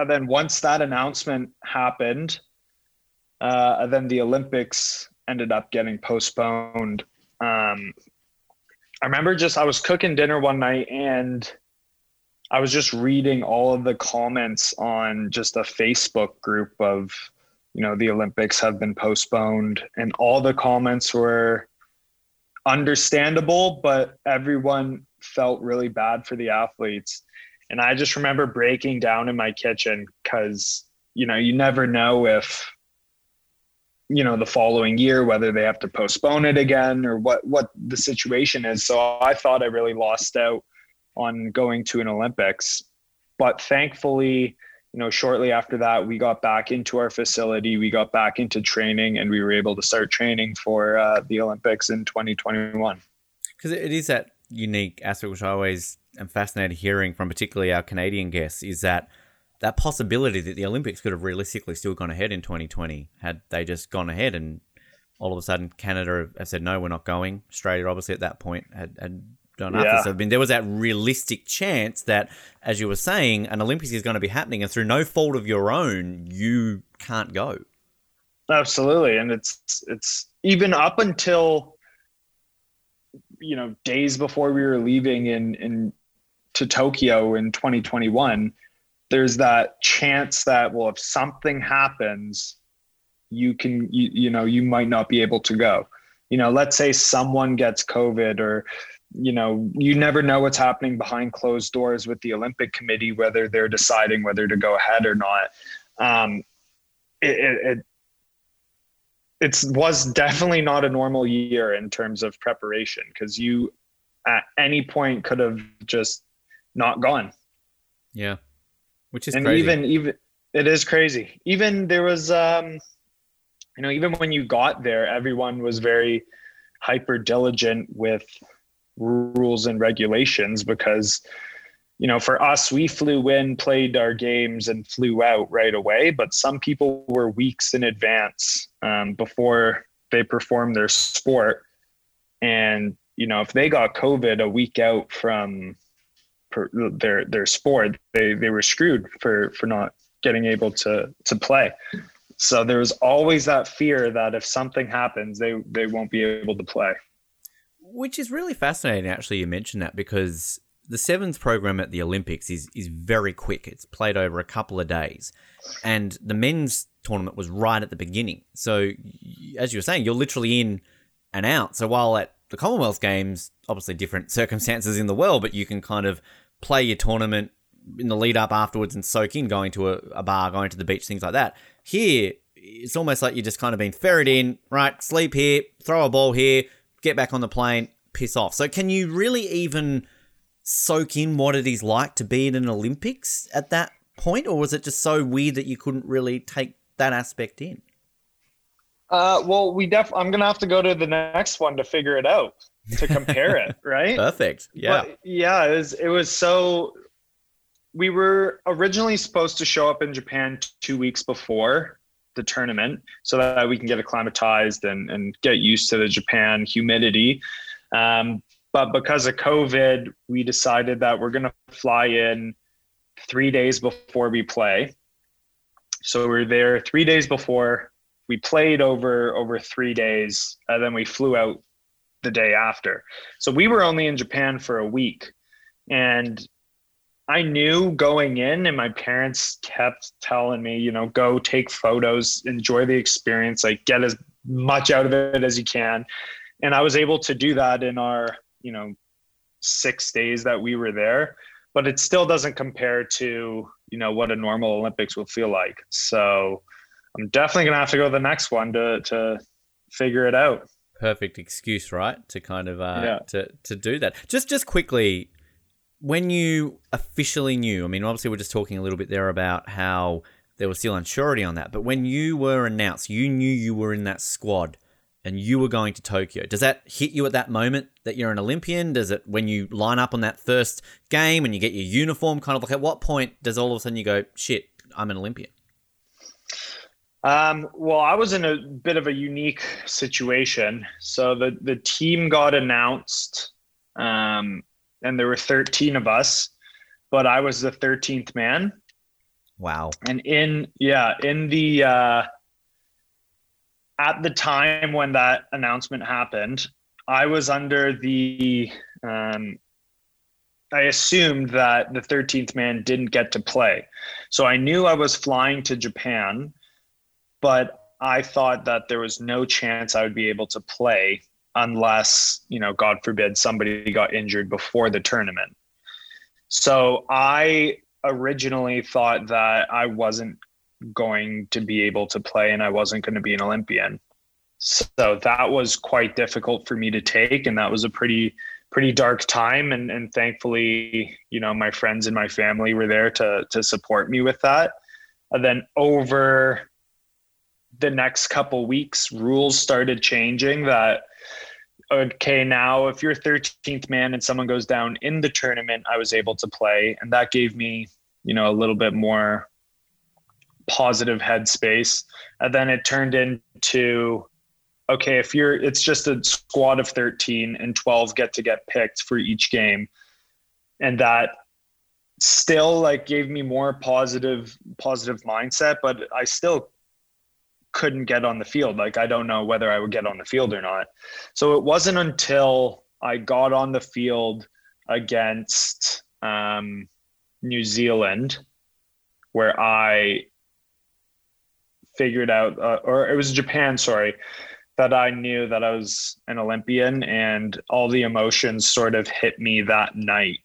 then once that announcement happened, and then the Olympics ended up getting postponed. I remember I was cooking dinner one night, and I was just reading all of the comments on just a Facebook group of, you know, the Olympics have been postponed, and all the comments were understandable, but everyone felt really bad for the athletes. And I just remember breaking down in my kitchen because, you know, you never know if, you know, the following year, whether they have to postpone it again or what the situation is. So I thought I really lost out on going to an Olympics, but thankfully, you know, shortly after that, we got back into our facility, we got back into training, and we were able to start training for the Olympics in 2021. Because it is that unique aspect, which I always am fascinated hearing from particularly our Canadian guests, is that possibility that the Olympics could have realistically still gone ahead in 2020 had they just gone ahead, and all of a sudden Canada have said, no, we're not going. Australia, obviously, at that point had done after. Yeah. So, I mean, there was that realistic chance that, as you were saying, an Olympics is going to be happening, and through no fault of your own, you can't go. Absolutely. And it's even up until, you know, days before we were leaving to Tokyo in 2021, there's that chance that, well, if something happens, you might not be able to go. You know, let's say someone gets COVID, or, you know, you never know what's happening behind closed doors with the Olympic Committee, whether they're deciding whether to go ahead or not. It was definitely not a normal year in terms of preparation, because you at any point could have just not gone. Yeah, which is crazy. Even it is crazy. Even there was, you know, even when you got there, everyone was very hyper diligent with rules and regulations, because, you know, for us, we flew in, played our games, and flew out right away. But some people were weeks in advance before they performed their sport. And, you know, if they got COVID a week out from their sport, they were screwed for not getting able to play. So there was always that fear that if something happens, they won't be able to play. Which is really fascinating, actually, you mentioned that, because the sevens program at the Olympics is very quick. It's played over a couple of days. And the men's tournament was right at the beginning. So, as you were saying, you're literally in and out. So, while at the Commonwealth Games, obviously different circumstances in the world, but you can kind of play your tournament in the lead up afterwards and soak in going to a bar, going to the beach, things like that. Here, it's almost like you're just kind of being ferried in, right, sleep here, throw a ball here, get back on the plane, piss off. So can you really even soak in what it is like to be in an Olympics at that point, or was it just so weird that you couldn't really take that aspect in? Well, I'm going to have to go to the next one to figure it out, to compare it, right? Perfect, yeah. But, yeah, it was so... We were originally supposed to show up in Japan 2 weeks before the tournament so that we can get acclimatized and get used to the Japan humidity. But because of COVID, we decided that we're going to fly in 3 days before we play. So we're there 3 days before. We played over 3 days, and then we flew out the day after. So we were only in Japan for a week. And I knew going in, and my parents kept telling me, you know, go take photos, enjoy the experience, like get as much out of it as you can. And I was able to do that in our, you know, 6 days that we were there, but it still doesn't compare to, you know, what a normal Olympics will feel like. So I'm definitely going to have to go to the next one to figure it out. Perfect excuse, right? To kind of, to do that. Just quickly, when you officially knew, I mean, obviously we're just talking a little bit there about how there was still unsurety on that, but when you were announced, you knew you were in that squad and you were going to Tokyo. Does that hit you at that moment that you're an Olympian? Does it, when you line up on that first game and you get your uniform, kind of like at what point does all of a sudden you go, shit, I'm an Olympian? Well, I was in a bit of a unique situation. So the team got announced, and there were 13 of us, but I was the 13th man. Wow. And at the time when that announcement happened, I was under the, I assumed that the 13th man didn't get to play. So I knew I was flying to Japan, but I thought that there was no chance I would be able to play unless, you know, God forbid, somebody got injured before the tournament. So I originally thought that I wasn't going to be able to play and I wasn't going to be an Olympian. So that was quite difficult for me to take. And that was a pretty dark time. And thankfully, you know, my friends and my family were there to support me with that. And then over the next couple weeks, rules started changing that, okay, now if you're 13th man and someone goes down in the tournament, I was able to play. And that gave me, you know, a little bit more positive headspace. And then it turned into, okay, if it's just a squad of 13 and 12 get picked for each game. And that still like gave me more positive mindset, but I still couldn't get on the field. Like, I don't know whether I would get on the field or not. So it wasn't until I got on the field against New Zealand where I figured out, or it was Japan, sorry, that I knew that I was an Olympian, and all the emotions sort of hit me that night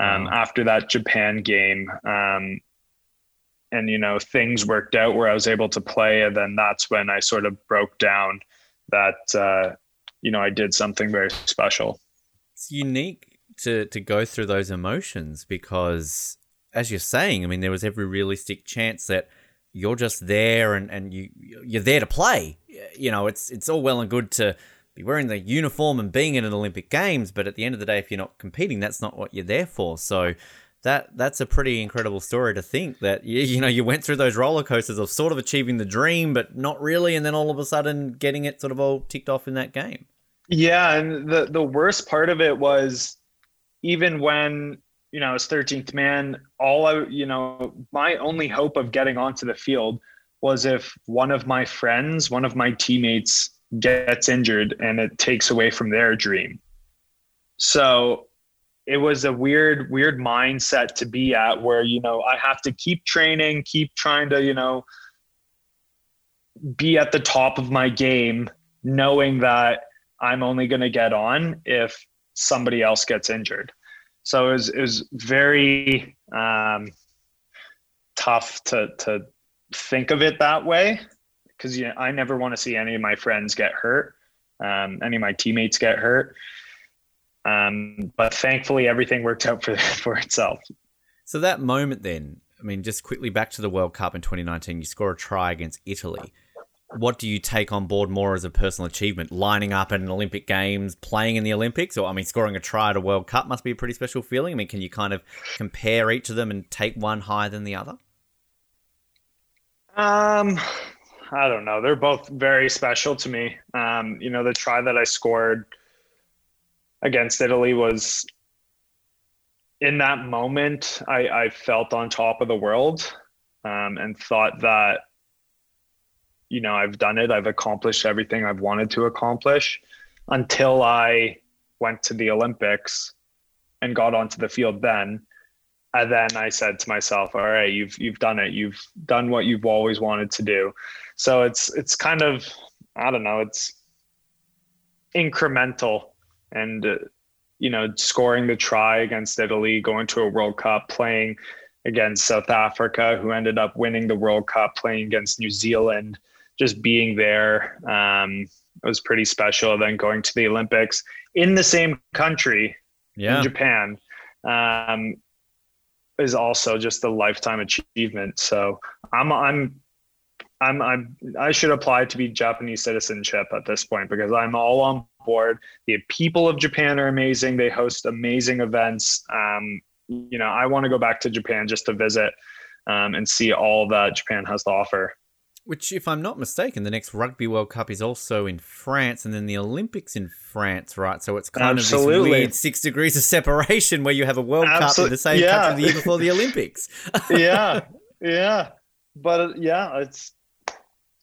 after that Japan game. And, you know, things worked out where I was able to play. And then that's when I sort of broke down that, you know, I did something very special. It's unique to go through those emotions because, as you're saying, I mean, there was every realistic chance that you're just there and you're there to play. You know, it's all well and good to be wearing the uniform and being in an Olympic Games, but at the end of the day, if you're not competing, that's not what you're there for. So that's a pretty incredible story to think that, you know, you went through those roller coasters of sort of achieving the dream, but not really. And then all of a sudden getting it sort of all ticked off in that game. Yeah. And the worst part of it was even when, you know, I was 13th man, you know, my only hope of getting onto the field was if one of my teammates gets injured and it takes away from their dream. So it was a weird mindset to be at where, you know, I have to keep training, keep trying to, you know, be at the top of my game, knowing that I'm only going to get on if somebody else gets injured. So it was very tough to think of it that way, because, you know, I never want to see any of my friends get hurt, any of my teammates get hurt. But thankfully, everything worked out for itself. So that moment then, I mean, just quickly back to the World Cup in 2019, you score a try against Italy. What do you take on board more as a personal achievement? Lining up at an Olympic Games, playing in the Olympics, or, I mean, scoring a try at a World Cup must be a pretty special feeling. I mean, can you kind of compare each of them and take one higher than the other? I don't know. They're both very special to me. You know, the try that I scored against Italy was, in that moment, I felt on top of the world, and thought that, you know, I've done it. I've accomplished everything I've wanted to accomplish, until I went to the Olympics and got onto the field then. And then I said to myself, all right, you've done it. You've done what you've always wanted to do. So it's kind of, I don't know, it's incremental. And, you know, scoring the try against Italy, going to a World Cup, playing against South Africa, who ended up winning the World Cup, playing against New Zealand, just being there, it was pretty special. Then going to the Olympics in the same country, in Japan, is also just a lifetime achievement. So I should apply to be Japanese citizenship at this point, because I'm all on board. The people of Japan are amazing. They host amazing events. You know, I want to go back to Japan just to visit, and see all that Japan has to offer. Which, if I'm not mistaken, the next Rugby World Cup is also in France, and then the Olympics in France, right? So it's kind of this weird 6 degrees of separation where you have a World Cup in the same country the year before the Olympics. Yeah. But yeah, it's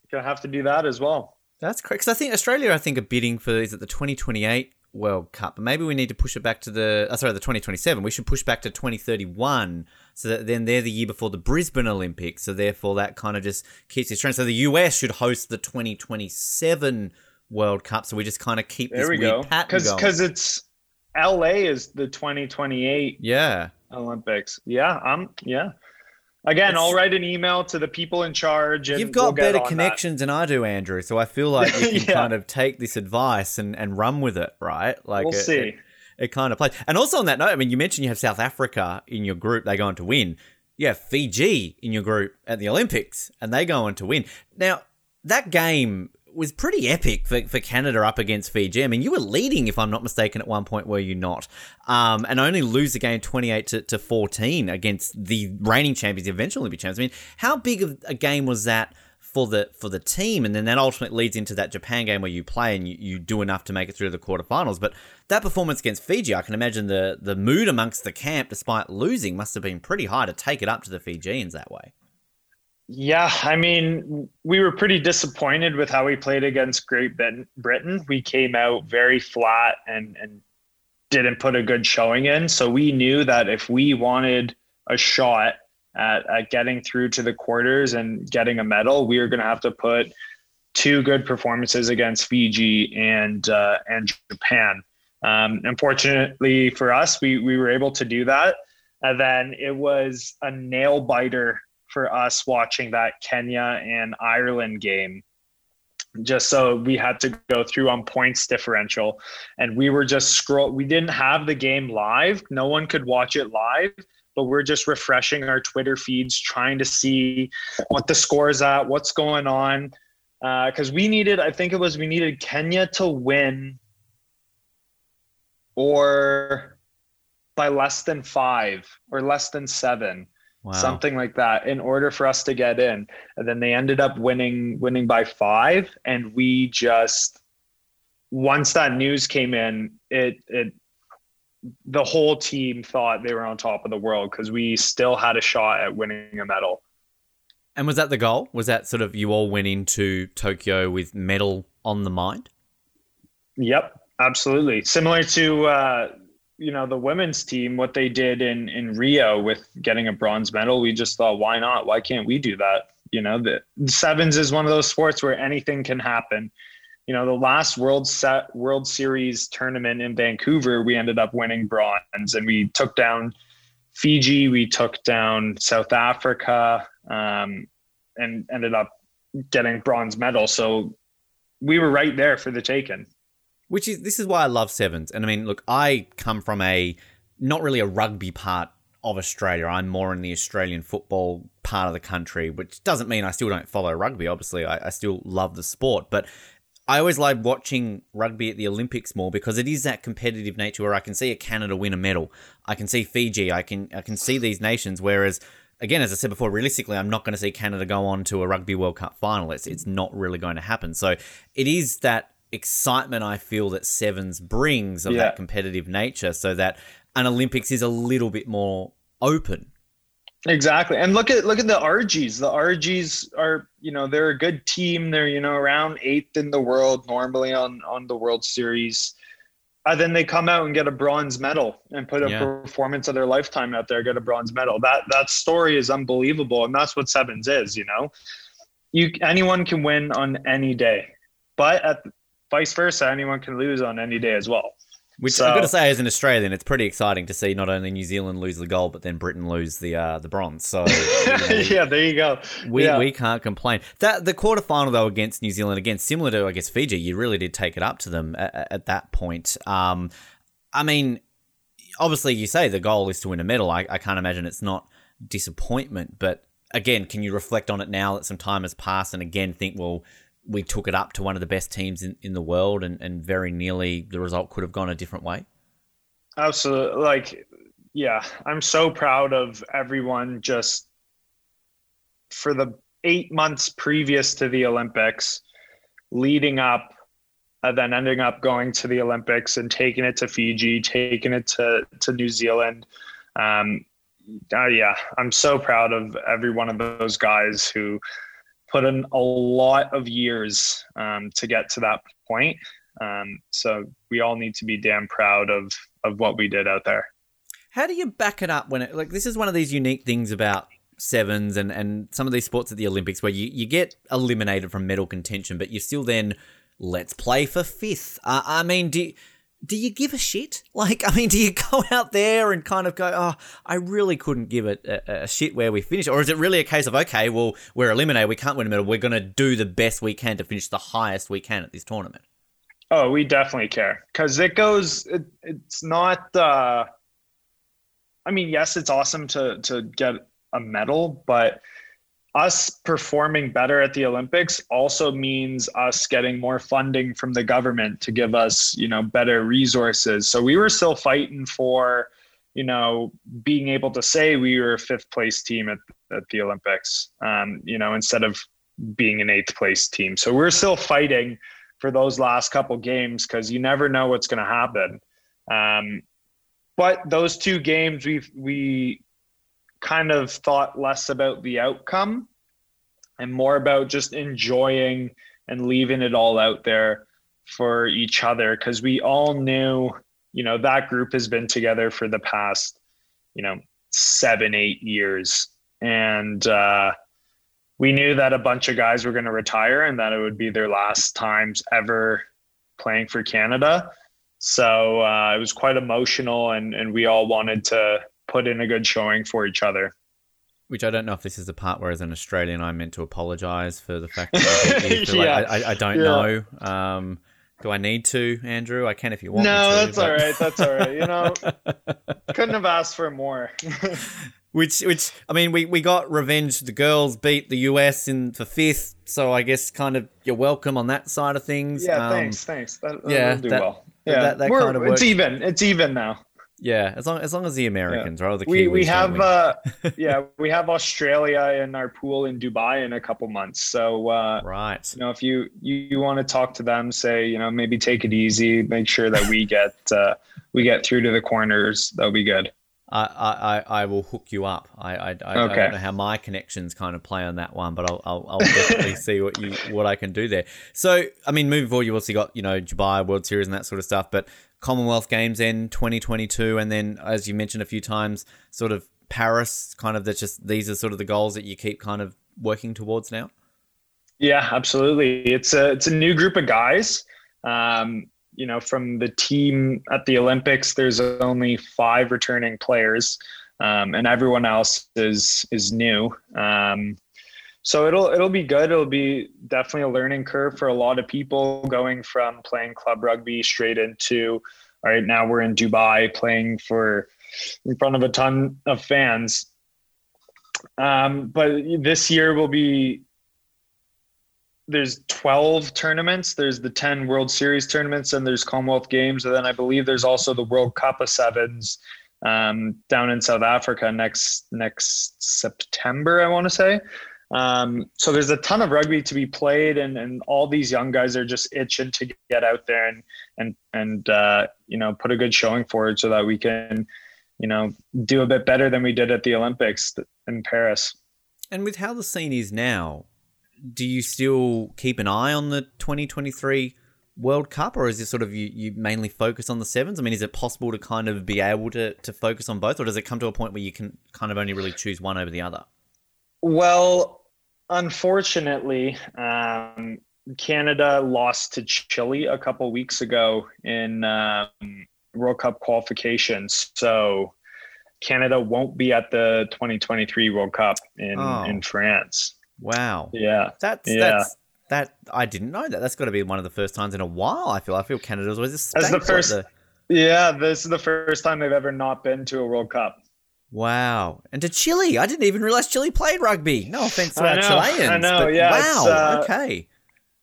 going to have to do that as well. That's correct. Because I think Australia, are bidding for, is it the 2028 World Cup? Maybe we need to push it back to the 2027. We should push back to 2031, so that then they're the year before the Brisbane Olympics. So therefore, that kind of just keeps this trend. So the US should host the 2027 World Cup. So we just kind of keep this weird pattern going. Because it's LA is the 2028 Olympics. Again, I'll write an email to the people in charge. And you've got better connections than I do, Andrew. So I feel like you can kind of take this advice and run with it, right? Like we'll see. It kind of plays. And also on that note, I mean, you mentioned you have South Africa in your group. They go on to win. You have Fiji in your group at the Olympics, and they go on to win. Now, that game was pretty epic for Canada up against Fiji. I mean, you were leading, if I'm not mistaken, at one point, were you not? And only lose the game 28-14 against the reigning champions, the eventual Olympic champions. I mean, how big of a game was that for the team? And then that ultimately leads into that Japan game where you play and you do enough to make it through the quarterfinals. But that performance against Fiji, I can imagine the mood amongst the camp, despite losing, must have been pretty high to take it up to the Fijians that way. Yeah, I mean, we were pretty disappointed with how we played against Great Britain. We came out very flat and didn't put a good showing in. So we knew that if we wanted a shot at getting through to the quarters and getting a medal, we were going to have to put two good performances against Fiji and Japan. Unfortunately for us, we were able to do that. And then it was a nail-biter for us watching that Kenya and Ireland game, just so we had to go through on points differential, and we were just we didn't have the game live. No one could watch it live, but we're just refreshing our Twitter feeds, trying to see what the score is at, what's going on. Cause we needed Kenya to win or by less than 5 or less than 7. Wow. Something like that in order for us to get in. And then they ended up winning by 5. And we just, once that news came in, the whole team thought they were on top of the world, because we still had a shot at winning a medal. And was that the goal? Was that sort of, you all went into Tokyo with medal on the mind? Yep, absolutely. Similar to you know, the women's team, what they did in Rio with getting a bronze medal, we just thought, why not? Why can't we do that? You know, the sevens is one of those sports where anything can happen. You know, the last World Series tournament in Vancouver, we ended up winning bronze, and we took down Fiji, we took down South Africa, and ended up getting bronze medal. So we were right there for the taking. This is why I love sevens. And I mean, look, I come from not really a rugby part of Australia. I'm more in the Australian football part of the country, which doesn't mean I still don't follow rugby. Obviously, I still love the sport, but I always like watching rugby at the Olympics more because it is that competitive nature where I can see a Canada win a medal. I can see Fiji. I can see these nations. Whereas, again, as I said before, realistically, I'm not going to see Canada go on to a Rugby World Cup final. It's not really going to happen. So it is that excitement I feel that sevens brings of that competitive nature, so that an Olympics is a little bit more open. Exactly. And look at the RGs. The RGs are, you know, they're a good team. They're, you know, around eighth in the world normally on the World Series. And then they come out and get a bronze medal and put a performance of their lifetime out there, get a bronze medal. That story is unbelievable. And that's what sevens is, you know. Anyone can win on any day, but vice versa, anyone can lose on any day as well. Which I've got to say, as an Australian, it's pretty exciting to see not only New Zealand lose the gold, but then Britain lose the bronze. So there you go. We can't complain. The quarterfinal though against New Zealand, again similar to I guess Fiji, you really did take it up to them at that point. I mean, obviously you say the goal is to win a medal. I can't imagine it's not disappointment. But again, can you reflect on it now that some time has passed and again think, well, we took it up to one of the best teams in the world and very nearly the result could have gone a different way? Absolutely. I'm so proud of everyone just for the 8 months previous to the Olympics, leading up and then ending up going to the Olympics and taking it to Fiji, taking it to New Zealand. I'm so proud of every one of those guys who put in a lot of years to get to that point. So we all need to be damn proud of what we did out there. How do you back it up when it, like, this is one of these unique things about sevens and some of these sports at the Olympics where you get eliminated from medal contention, but you're still then, let's play for fifth. I mean, do you give a shit? Like, I mean, do you go out there and kind of go, oh, I really couldn't give it a shit where we finish? Or is it really a case of, okay, well, we're eliminated, we can't win a medal, we're going to do the best we can to finish the highest we can at this tournament? Oh, we definitely care. Because it's not, I mean, yes, it's awesome to get a medal, but us performing better at the Olympics also means us getting more funding from the government to give us, you know, better resources. So we were still fighting for, you know, being able to say we were a fifth place team at the Olympics, you know, instead of being an eighth place team. So we're still fighting for those last couple games because you never know what's going to happen. But those two games we kind of thought less about the outcome and more about just enjoying and leaving it all out there for each other. Cause we all knew, you know, that group has been together for the past, you know, 7-8 years. And we knew that a bunch of guys were going to retire and that it would be their last times ever playing for Canada. So it was quite emotional and we all wanted to put in a good showing for each other. Which I don't know if this is the part where as an Australian I'm meant to apologise for the fact that I don't know. Do I need to, Andrew? I can if you want me to. No, that's all right. You know, couldn't have asked for more. Which I mean, we got revenge. The girls beat the US for fifth, so I guess kind of you're welcome on that side of things. Yeah, thanks. That'll do well. Yeah, that kind of works. It's even now. Yeah, as long as the Americans or the Kiwis. We have we have Australia in our pool in Dubai in a couple months. So right, you know, if you want to talk to them, say, you know, maybe take it easy, make sure that we get we get through to the corners. That'll be good. I will hook you up. I don't know how my connections kind of play on that one, but I'll definitely see what I can do there. So I mean, moving forward, you obviously got, you know, Dubai World Series and that sort of stuff, but Commonwealth Games in 2022, and then, as you mentioned a few times, sort of Paris, kind of that's just, these are sort of the goals that you keep kind of working towards now? Yeah, absolutely. It's a new group of guys. You know, from the team at the Olympics, there's only 5 returning players, and everyone else is new. So it'll be good. It'll be definitely a learning curve for a lot of people, going from playing club rugby straight into, all right, now we're in Dubai playing in front of a ton of fans. But this year there's 12 tournaments. There's the 10 World Series tournaments, and there's Commonwealth Games. And then I believe there's also the World Cup of Sevens down in South Africa next September, I want to say. So there's a ton of rugby to be played, and all these young guys are just itching to get out there and you know, put a good showing forward so that we can, you know, do a bit better than we did at the Olympics in Paris. And with how the scene is now, do you still keep an eye on the 2023 World Cup, or is it sort of you mainly focus on the sevens? I mean, is it possible to kind of be able to focus on both, or does it come to a point where you can kind of only really choose one over the other? Well, unfortunately, Canada lost to Chile a couple weeks ago in World Cup qualifications. So Canada won't be at the 2023 World Cup in France. Wow. Yeah. I didn't know that. That's got to be one of the first times in a while. I feel Canada's always this is the first time they've ever not been to a World Cup. Wow. And to Chile. I didn't even realize Chile played rugby. No offense to our Chileans. I know, but yeah. Wow. Okay.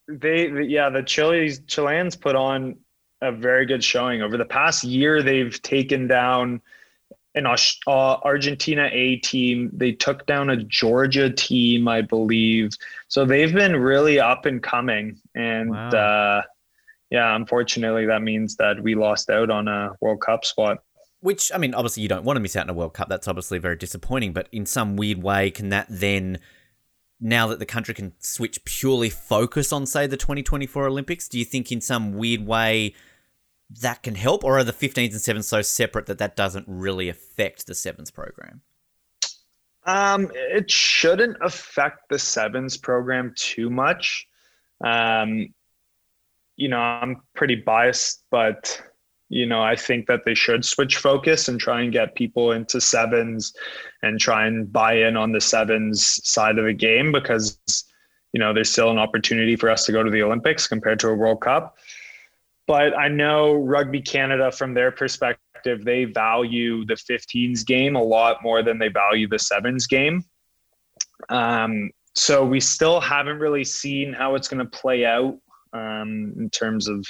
The Chileans put on a very good showing. Over the past year, they've taken down an Argentina A team. They took down a Georgia team, I believe. So they've been really up and coming. And wow. Unfortunately, that means that we lost out on a World Cup spot. Which, I mean, obviously you don't want to miss out on a World Cup. That's obviously very disappointing. But in some weird way, can that then, now that the country can switch purely focus on, say, the 2024 Olympics, do you think in some weird way that can help? Or are the 15s and 7s so separate that doesn't really affect the 7s program? It shouldn't affect the 7s program too much. You know, I'm pretty biased, but... you know, I think that they should switch focus and try and get people into sevens and try and buy in on the sevens side of the game, because, you know, there's still an opportunity for us to go to the Olympics compared to a World Cup. But I know Rugby Canada, from their perspective, they value the 15s game a lot more than they value the sevens game. So we still haven't really seen how it's going to play out in terms of,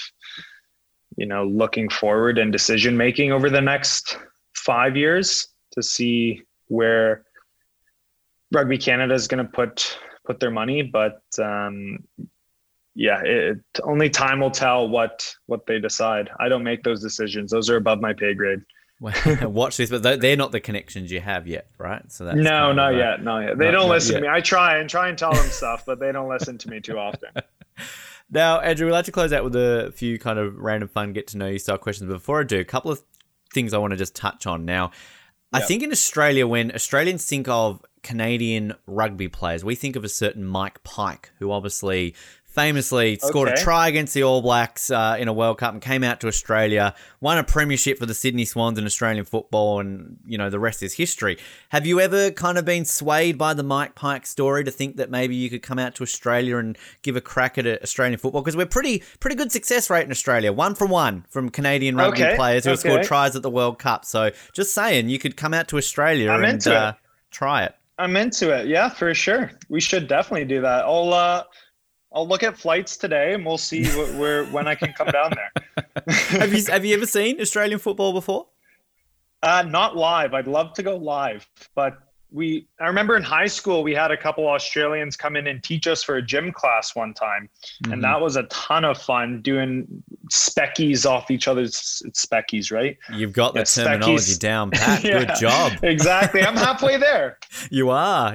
you know, looking forward and decision making over the next 5 years to see where Rugby Canada is going to put their money. But only time will tell what they decide. I don't make those decisions. Those are above my pay grade. Watch this, but they're not the connections you have yet, right? So that's not yet. They don't listen to me. I try and tell them stuff, but they don't listen to me too often. Now, Andrew, we'd like to close out with a few kind of random fun get-to-know-you style questions. But before I do, a couple of things I want to just touch on now. Yep. I think in Australia, when Australians think of Canadian rugby players, we think of a certain Mike Pike, who obviously famously scored a try against the All Blacks in a World Cup and came out to Australia, won a premiership for the Sydney Swans in Australian football, and, you know, the rest is history. Have you ever kind of been swayed by the Mike Pike story to think that maybe you could come out to Australia and give a crack at Australian football? Because we're pretty good success rate in Australia, 1 for 1 from Canadian rugby players who have scored tries at the World Cup. So just saying, you could come out to Australia try it. I'm into it. Yeah, for sure. We should definitely do that. I'll look at flights today, and we'll see when I can come down there. Have you ever seen Australian football before? Not live. I'd love to go live, but I remember in high school we had a couple Australians come in and teach us for a gym class one time, and that was a ton of fun doing speckies off each other's. It's speckies, right? You've got the terminology down, Pat. Yeah, good job. Exactly. I'm halfway there. You are.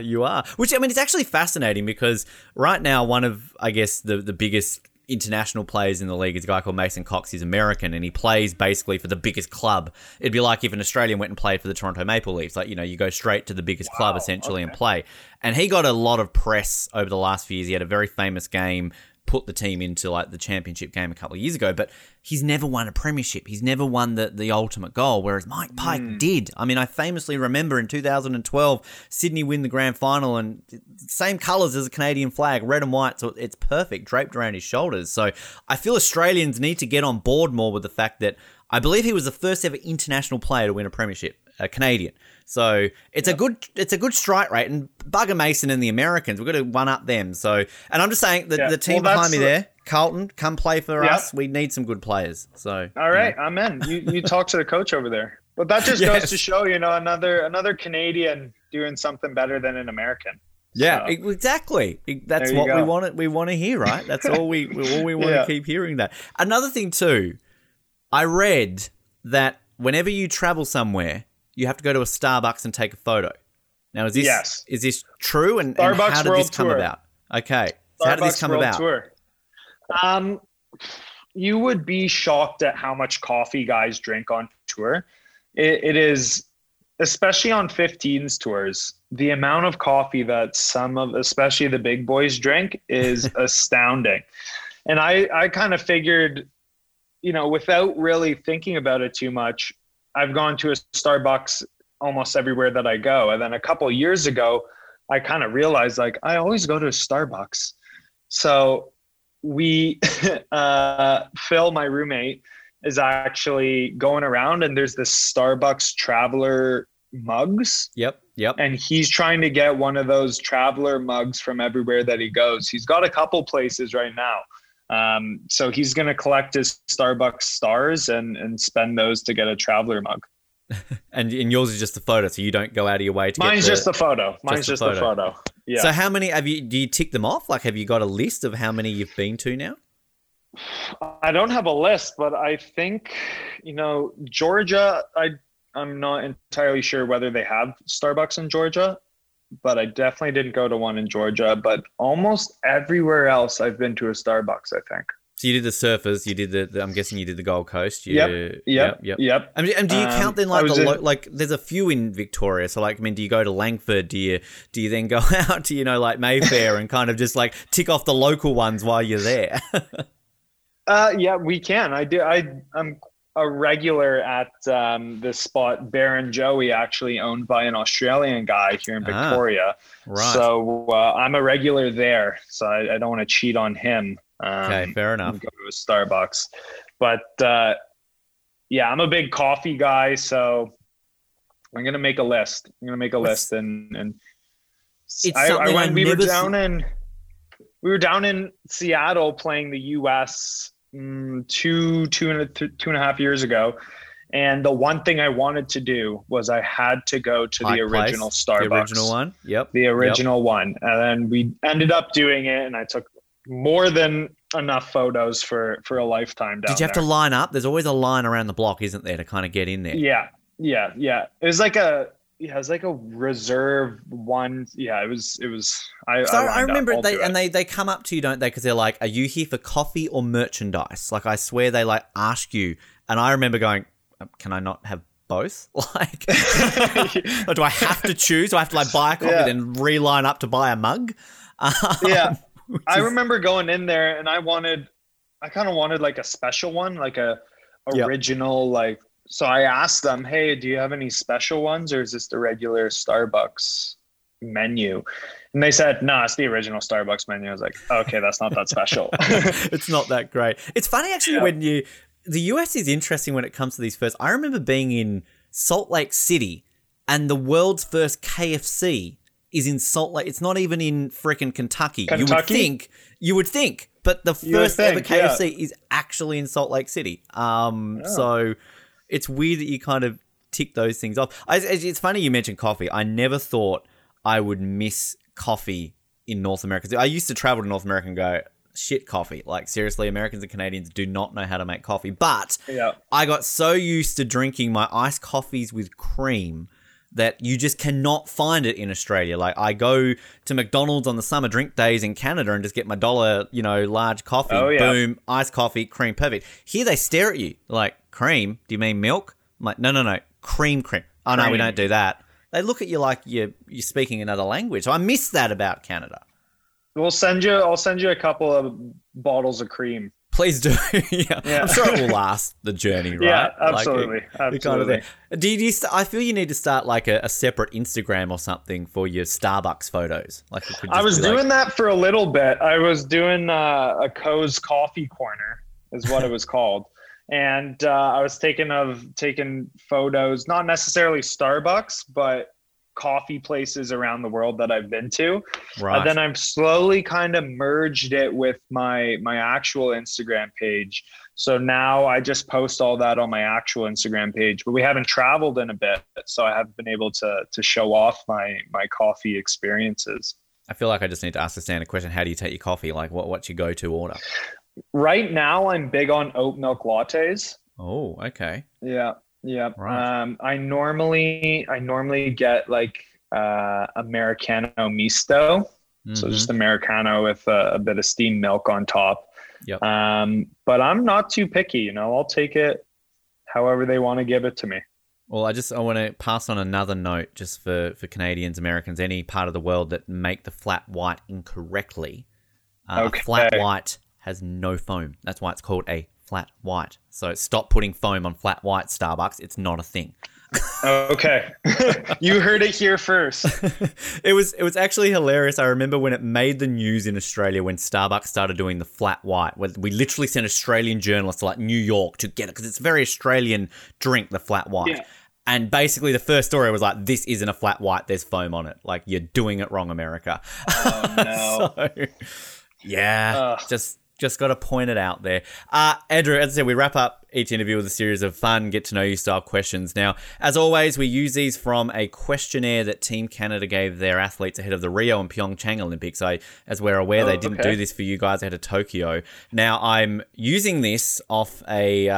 Which, I mean, it's actually fascinating because right now one of, I guess, the biggest international players in the league is a guy called Mason Cox. He's American, and he plays basically for the biggest club. It'd be like if an Australian went and played for the Toronto Maple Leafs. Like, you know, you go straight to the biggest club essentially and play. And he got a lot of press over the last few years. He had a very famous game, put the team into like the championship game a couple of years ago, but he's never won a premiership. He's never won the ultimate goal, whereas Mike Pike did. I mean, I famously remember in 2012, Sydney win the grand final, and same colours as a Canadian flag, red and white, so it's perfect, draped around his shoulders. So I feel Australians need to get on board more with the fact that I believe he was the first ever international player to win a premiership, a Canadian. So it's a good strike rate, and bugger Mason and the Americans. We've got to one up them. So, and I'm just saying that the team behind me there, Carlton, come play for us. We need some good players. So all right, I'm in. You talk to the coach over there. But that just goes to show, you know, another Canadian doing something better than an American. Yeah, so, exactly. That's what we want. We want to hear, right? That's all we want to keep hearing. That another thing too, I read that whenever you travel somewhere, you have to go to a Starbucks and take a photo. Now, is this is this true? And how did this come about? Okay, so how did this come about? You would be shocked at how much coffee guys drink on tour. It is, especially on 15s tours, the amount of coffee that some of, especially the big boys, drink is astounding. And I kind of figured, you know, without really thinking about it too much, I've gone to a Starbucks almost everywhere that I go. And then a couple of years ago, I kind of realized, like, I always go to a Starbucks. So we, Phil, my roommate, is actually going around, and there's this Starbucks traveler mugs. Yep. And he's trying to get one of those traveler mugs from everywhere that he goes. He's got a couple places right now. So he's going to collect his Starbucks stars and spend those to get a traveler mug. and yours is just the photo, so you don't go out of your way to get Mine's just the photo. Mine's just the photo. Yeah. So how many do you tick them off? Like, have you got a list of how many you've been to now? I don't have a list, but I think, you know, Georgia, I'm not entirely sure whether they have Starbucks in Georgia, but I definitely didn't go to one in Georgia. But almost everywhere else I've been to a Starbucks, I think. So you did the surfers. You did the I'm guessing you did the Gold Coast. Yep. And do you count then like there's a few in Victoria. So like, I mean, do you go to Langford? Do you then go out to, you know, like Mayfair and kind of just like tick off the local ones while you're there? Yeah, we can. I do. I'm a regular at this spot, Baron Joey, actually owned by an Australian guy here in Victoria. Right. So I'm a regular there, so I don't want to cheat on him. Okay, fair enough. Go to a Starbucks. But, yeah, I'm a big coffee guy, so I'm going to make a list. We were down in Seattle playing the U.S., two and a half years ago, and the one thing I wanted to do was I had to go to the original Starbucks. The original one? Yep. The original one. And then we ended up doing it, and I took more than enough photos for a lifetime down there. Did you have to line up? There's always a line around the block, isn't there, to kind of get in there? Yeah. It was like a reserve one. Yeah, it was. I remember they come up to you, don't they? Because they're like, "Are you here for coffee or merchandise?" Like, I swear they like ask you, and I remember going, "Can I not have both? Like, or do I have to choose? Do I have to like buy a coffee then reline up to buy a mug?" I remember going in there, and I kind of wanted like a special one, like a original like. So I asked them, hey, do you have any special ones, or is this the regular Starbucks menu? And they said, no, it's the original Starbucks menu. I was like, okay, that's not that special. It's not that great. It's funny, actually, when the US is interesting when it comes to these first. I remember being in Salt Lake City, and the world's first KFC is in Salt Lake. It's not even in freaking Kentucky? You would think, but the first ever KFC is actually in Salt Lake City. So... it's weird that you kind of tick those things off. It's funny you mentioned coffee. I never thought I would miss coffee in North America. I used to travel to North America and go, shit, coffee. Like, seriously, Americans and Canadians do not know how to make coffee. But I got so used to drinking my iced coffees with cream that you just cannot find it in Australia. Like, I go to McDonald's on the summer drink days in Canada and just get my $1, you know, large coffee, boom, iced coffee, cream, perfect. Here they stare at you like, cream? Do you mean milk? I'm like, no, cream. Oh, no, we don't do that. They look at you like you're speaking another language. So I miss that about Canada. I'll send you a couple of bottles of cream. Please do. I'm sure it will last the journey, right? Yeah, absolutely. Like absolutely. Kind of thing. I feel you need to start like a separate Instagram or something for your Starbucks photos. Like it could just I was doing that for a little bit. I was doing a Coe's Coffee Corner is what it was called. And I was taking photos, not necessarily Starbucks, but coffee places around the world that I've been to. Right. And then I've slowly kind of merged it with my actual Instagram page. So now I just post all that on my actual Instagram page, but we haven't traveled in a bit. So I haven't been able to show off my coffee experiences. I feel like I just need to ask the standard question. How do you take your coffee? Like what's your go-to order? Right now I'm big on oat milk lattes. Oh, okay. Yeah. Yeah. Right. I normally get like Americano misto. Mm-hmm. So just Americano with a bit of steamed milk on top. Yep. But I'm not too picky, you know. I'll take it however they want to give it to me. Well, I want to pass on another note just for Canadians, Americans, any part of the world that make the flat white incorrectly. Okay. Flat white has no foam. That's why it's called a flat white. So stop putting foam on flat white, Starbucks. It's not a thing. Okay. You heard it here first. It was actually hilarious. I remember when it made the news in Australia when Starbucks started doing the flat white. We literally sent Australian journalists to like New York to get it because it's a very Australian drink, the flat white. Yeah. And basically the first story was like, this isn't a flat white. There's foam on it. Like, you're doing it wrong, America. Oh, no. Just got to point it out there. Andrew, as I said, we wrap up each interview with a series of fun, get-to-know-you style questions. Now, as always, we use these from a questionnaire that Team Canada gave their athletes ahead of the Rio and Pyeongchang Olympics. As we're aware, they didn't do this for you guys ahead of Tokyo. Now, I'm using this off a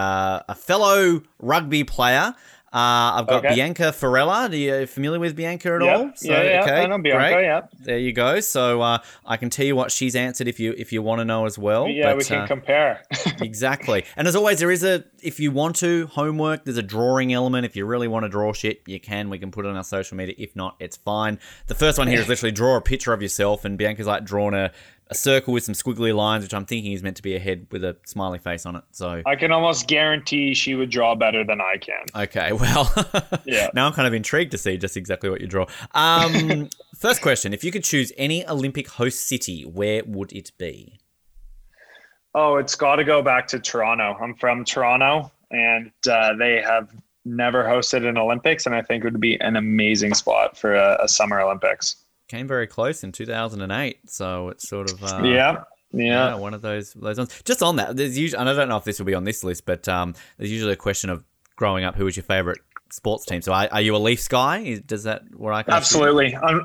fellow rugby player. I've got Bianca Ferrella. Are you familiar with Bianca at all? So, I know Bianca, There you go. So I can tell you what she's answered if you want to know as well. Yeah, but we can compare. Exactly. And as always, there is if you want to, homework, there's a drawing element. If you really want to draw shit, you can. We can put it on our social media. If not, it's fine. The first one here is literally draw a picture of yourself, and Bianca's like drawn a circle with some squiggly lines, which I'm thinking is meant to be a head with a smiley face on it. So I can almost guarantee she would draw better than I can. Okay, well, now I'm kind of intrigued to see just exactly what you draw. First question, if you could choose any Olympic host city, where would it be? Oh, it's got to go back to Toronto. I'm from Toronto, and they have never hosted an Olympics, and I think it would be an amazing spot for a Summer Olympics. Came very close in 2008, so it's sort of one of those ones. Just on that, there's usually, and I don't know if this will be on this list, but there's usually a question of growing up, who was your favorite sports team? So are you a Leafs guy? Does that where I can absolutely? I'm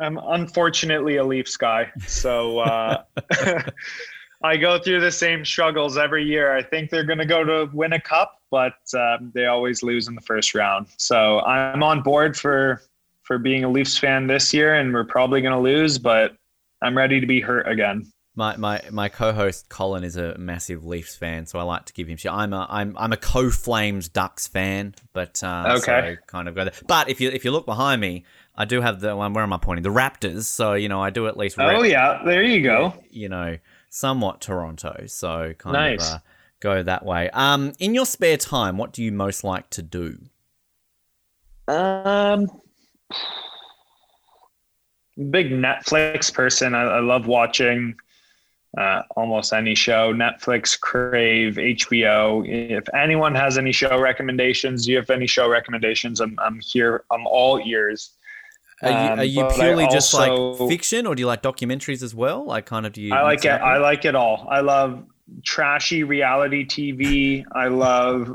unfortunately a Leafs guy, so I go through the same struggles every year. I think they're going to go to win a cup, but they always lose in the first round. So I'm on board for being a Leafs fan this year, and we're probably going to lose, but I'm ready to be hurt again. My co-host Colin is a massive Leafs fan, so I like to give him shit. I'm a co-Flames Ducks fan, but so kind of go there. But if you look behind me, I do have the one. Where am I pointing? The Raptors. So I do at least. There you go. Somewhat Toronto. So kind of go that way. In your spare time, what do you most like to do? Big Netflix person. I love watching almost any show. Netflix, Crave, HBO. If anyone has any show recommendations, do you have any show recommendations? I'm here. I'm all ears. Are you purely also, just like fiction, or do you like documentaries as well? Like, kind of do you? I like it. I like it all. I love trashy reality TV. I love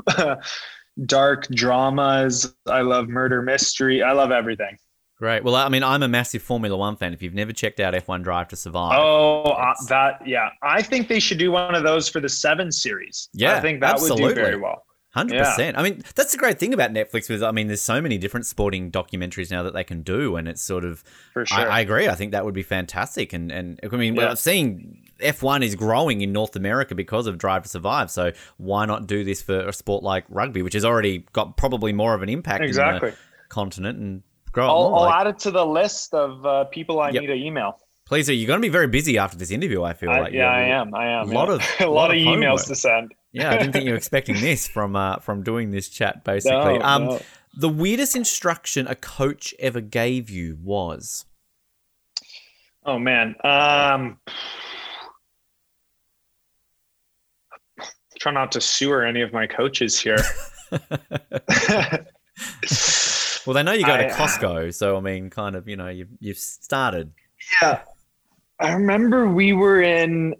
dark dramas. I love murder mystery. I love everything. Great. Well, I mean, I'm a massive Formula One fan. If you've never checked out F1 Drive to Survive. I think they should do one of those for the Sevens series. Yeah, I think that absolutely would do very well. 100%. I mean, that's the great thing about Netflix. There's so many different sporting documentaries now that they can do, and it's sort of. For sure. I agree. I think that would be fantastic. And I've seen F1 is growing in North America because of Drive to Survive. So why not do this for a sport like rugby, which has already got probably more of an impact in the continent and grow? I'll add it to the list of people I need to email. Please, you're going to be very busy after this interview, I feel like. I am. A lot of emails to send. Yeah, I didn't think you were expecting this from doing this chat, basically. No. The weirdest instruction a coach ever gave you was? Oh, man. Try not to sewer any of my coaches here. Well, they know you go to Costco, so, you've started. Yeah. I remember we were in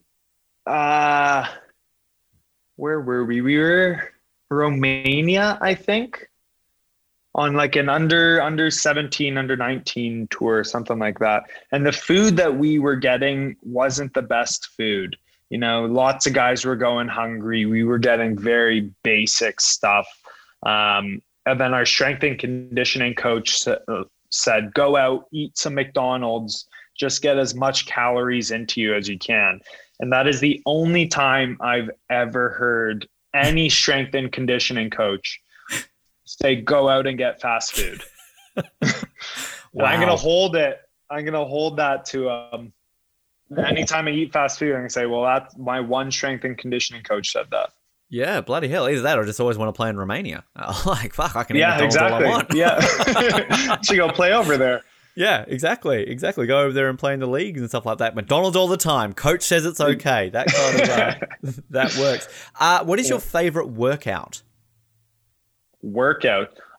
where were we? We were Romania, I think, on like an under 17, under 19 tour, something like that. And the food that we were getting wasn't the best food. Lots of guys were going hungry. We were getting very basic stuff. And then our strength and conditioning coach said, go out, eat some McDonald's, just get as much calories into you as you can. And that is the only time I've ever heard any strength and conditioning coach say, go out and get fast food. Wow. And I'm going to hold that to anytime I eat fast food, I'm going to say, well, that's my one strength and conditioning coach said that. Yeah, bloody hell. Either that or just always want to play in Romania. I can eat McDonald's all I want. Yeah. So go play over there. Yeah, exactly. Go over there and play in the leagues and stuff like that. McDonald's all the time. Coach says it's okay. That kind of that works. What is your favorite workout?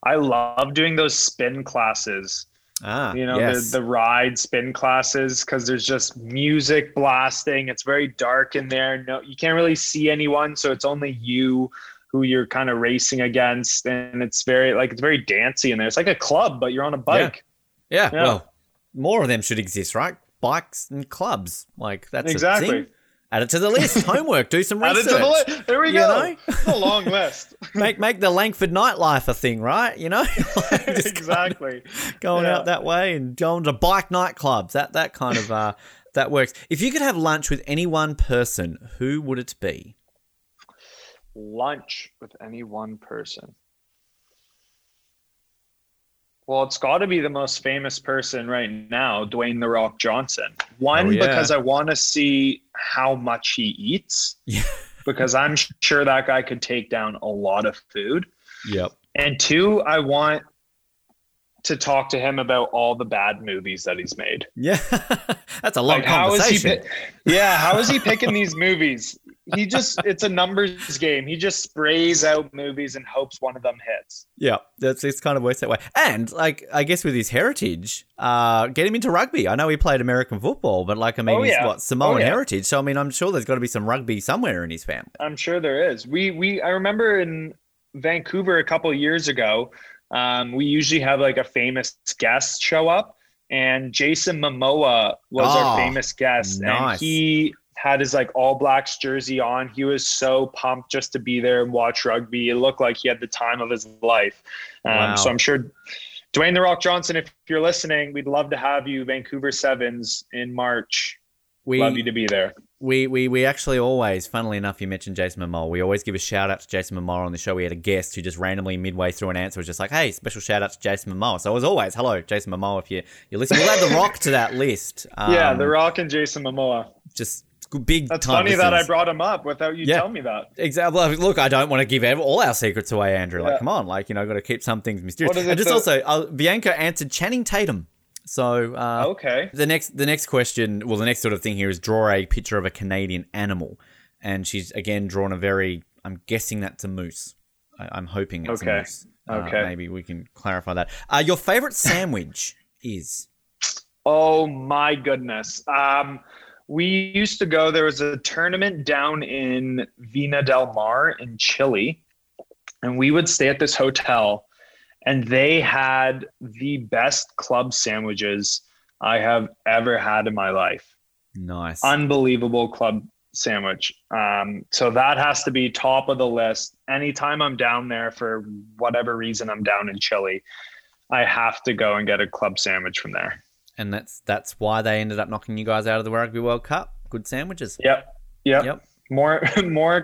I love doing those spin classes. The ride spin classes, because there's just music blasting. It's very dark in there. No, you can't really see anyone, so it's only you who you're kind of racing against, and it's very dancey in there. It's like a club, but you're on a bike. Yeah. Well, more of them should exist, right? Bikes and clubs, that's exactly a thing. Add it to the list. Homework. Do some research. Add it to the list. There we go. It's a long list. Make the Langford nightlife a thing, right? Exactly. Going out that way and going to bike nightclubs. That kind of that works. If you could have lunch with any one person, who would it be? Lunch with any one person. Well, it's got to be the most famous person right now, Dwayne "The Rock" Johnson. Because I want to see how much he eats, because I'm sure that guy could take down a lot of food. Yep. And two, I want to talk to him about all the bad movies that he's made. Yeah, that's a long conversation. How is he picking these movies? It's a numbers game. He just sprays out movies and hopes one of them hits. Yeah, it's kind of works that way. And I guess with his heritage, get him into rugby. I know he played American football, but he's got Samoan heritage. So I'm sure there's got to be some rugby somewhere in his family. I'm sure there is. I remember in Vancouver a couple of years ago, we usually have a famous guest show up, and Jason Momoa was our famous guest, nice. And he had his All Blacks jersey on. He was so pumped just to be there and watch rugby. It looked like he had the time of his life. So I'm sure Dwayne "The Rock" Johnson, if you're listening, we'd love to have you. Vancouver Sevens in March. We'd love you to be there. We actually always, funnily enough, you mentioned Jason Momoa. We always give a shout out to Jason Momoa on the show. We had a guest who just randomly midway through an answer was just like, hey, special shout out to Jason Momoa. So as always, hello, Jason Momoa, if you're listening. We'll add The Rock to that list. The Rock and Jason Momoa. Just big That's time funny listeners. That I brought him up without you telling me that. Exactly. Look, I don't want to give all our secrets away, Andrew. Come on, got to keep some things mysterious. And just Bianca answered Channing Tatum. So the next question, the next sort of thing here is draw a picture of a Canadian animal, and she's again drawn a very. I'm guessing that's a moose. I'm hoping it's a moose. Maybe we can clarify that. Your favorite sandwich is? Oh my goodness! We used to go. There was a tournament down in Vina del Mar in Chile, and we would stay at this hotel. And they had the best club sandwiches I have ever had in my life. Nice. Unbelievable club sandwich. So that has to be top of the list. Anytime I'm down there, for whatever reason, I'm down in Chile, I have to go and get a club sandwich from there. And that's why they ended up knocking you guys out of the Rugby World Cup. Good sandwiches. Yep. More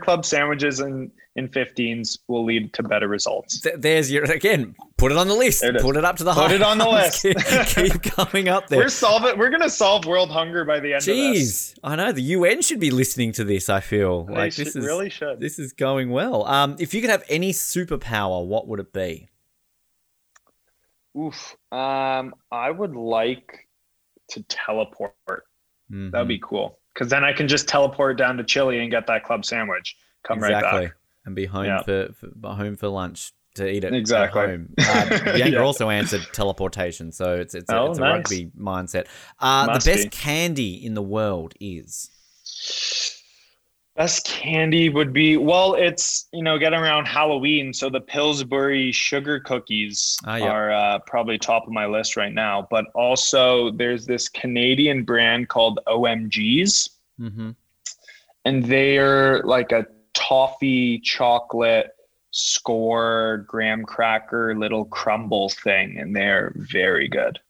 club sandwiches in 15s will lead to better results. There's your, again, put it on the list. Put it up to the high. Put it on the list. Keep going up there. We're going to solve world hunger by the end of this. Jeez, I know. The UN should be listening to this, I feel. They really should. This is going well. If you could have any superpower, what would it be? Oof. I would like to teleport. Mm-hmm. That'd be cool. Because then I can just teleport down to Chile and get that club sandwich. Come right back and be home for home for lunch to eat it. Exactly. At home. Bianca also answered teleportation, so it's a nice rugby mindset. The best candy in the world is. Best candy would be, it's, getting around Halloween. So the Pillsbury sugar cookies are probably top of my list right now. But also there's this Canadian brand called OMGs. Mm-hmm. And they are like a toffee chocolate score graham cracker little crumble thing. And they're very good.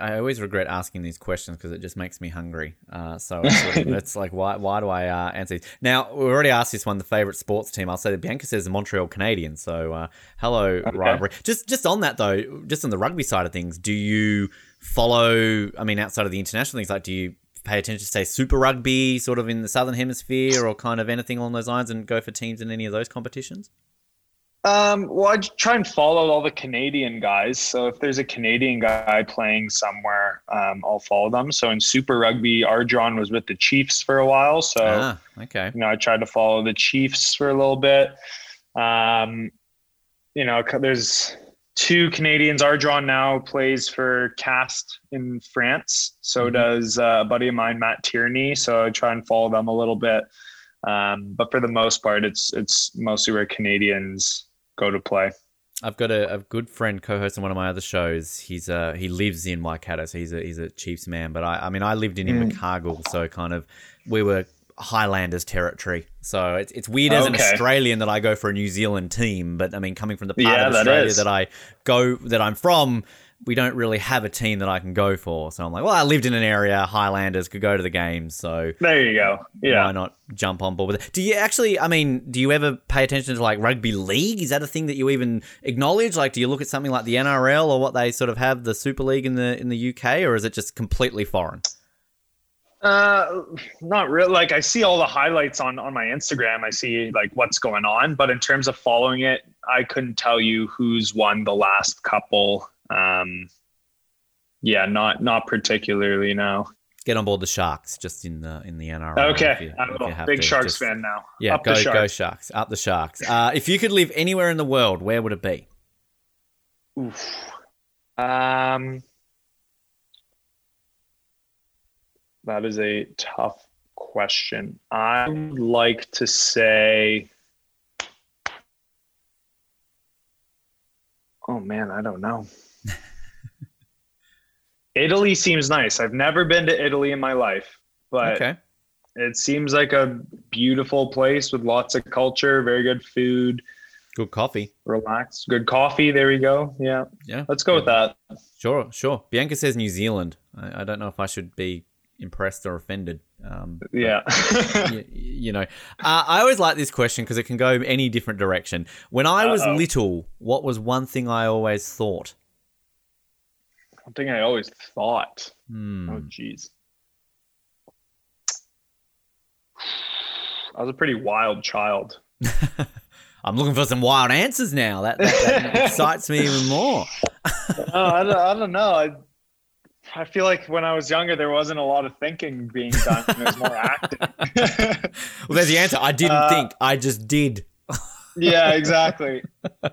I always regret asking these questions because it just makes me hungry. So it's like, why do I answer these? Now, we already asked this one, the favourite sports team. I'll say that Bianca says the Montreal Canadiens. So hello, okay. Rivalry. Just on that, though, just on the rugby side of things, do you follow, outside of the international things, like do you pay attention to, say, Super Rugby sort of in the Southern Hemisphere or kind of anything along those lines and go for teams in any of those competitions? I try and follow all the Canadian guys. So if there's a Canadian guy playing somewhere, I'll follow them. So in Super Rugby, Arjon was with the Chiefs for a while. So, I tried to follow the Chiefs for a little bit. There's two Canadians. Arjon now plays for Cast in France. So does a buddy of mine, Matt Tierney. So I try and follow them a little bit. But for the most part, it's mostly where Canadians go to play. I've got a good friend co-hosting one of my other shows. He's he lives in Waikato, so he's a Chiefs man. But I lived in McCargill, so kind of we were Highlanders territory. So it's weird as an Australian that I go for a New Zealand team, but coming from the part of Australia that I'm from, we don't really have a team that I can go for. So I'm like, I lived in an area, Highlanders could go to the games. So there you go. Yeah. Why not jump on board with it? Do you actually, do you ever pay attention to like rugby league? Is that a thing that you even acknowledge? Like, do you look at something like the NRL or what they sort of have, the Super League in the UK, or is it just completely foreign? Not really. Like I see all the highlights on my Instagram. I see like what's going on, but in terms of following it, I couldn't tell you who's won the last couple. Not particularly now. Get on board the Sharks just in the NRL. Okay, I'm a big Sharks fan now. Yeah, up the Sharks. Go Sharks, up the Sharks. If you could live anywhere in the world, where would it be? Oof. That is a tough question. I would like to say, oh man, I don't know. Italy seems nice. I've never been to Italy in my life, but It seems like a beautiful place with lots of culture, very good food, good coffee, relaxed, good coffee. There we go. Yeah. Let's go with that. Sure. Bianca says New Zealand. I don't know if I should be impressed or offended. I always like this question because it can go any different direction. When I was little, what was one thing I always thought? One thing I always thought. Oh, geez. I was a pretty wild child. I'm looking for some wild answers now. That excites me even more. I don't know. I feel like when I was younger, there wasn't a lot of thinking being done. It was more acting. Well, there's the answer. I didn't think. I just did. Yeah, exactly.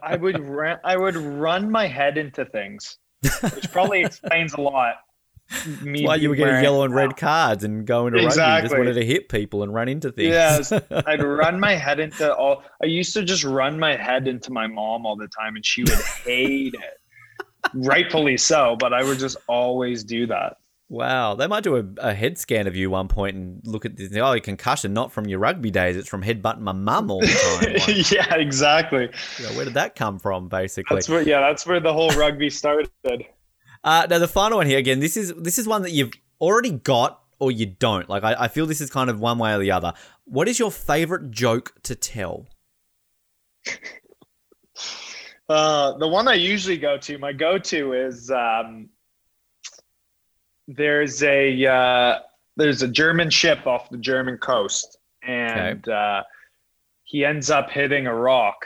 I would run my head into things, which probably explains a lot. That's why you were getting yellow and red cards and going to rugby. You just wanted to hit people and run into things. Yes, I'd run my head into all. I used to just run my head into my mom all the time, and she would hate it. Rightfully so, but I would just always do that. Wow. They might do a head scan of you one point and look at this. Oh, your concussion, not from your rugby days. It's from headbutting my mum all the time. Like, yeah, exactly. You know, where did that come from, basically? That's where the whole rugby started. Now, the final one here, again, this is one that you've already got or you don't. Like, I feel this is kind of one way or the other. What is your favorite joke to tell? The one I usually go to, my go-to is... There's a German ship off the German coast, and he ends up hitting a rock,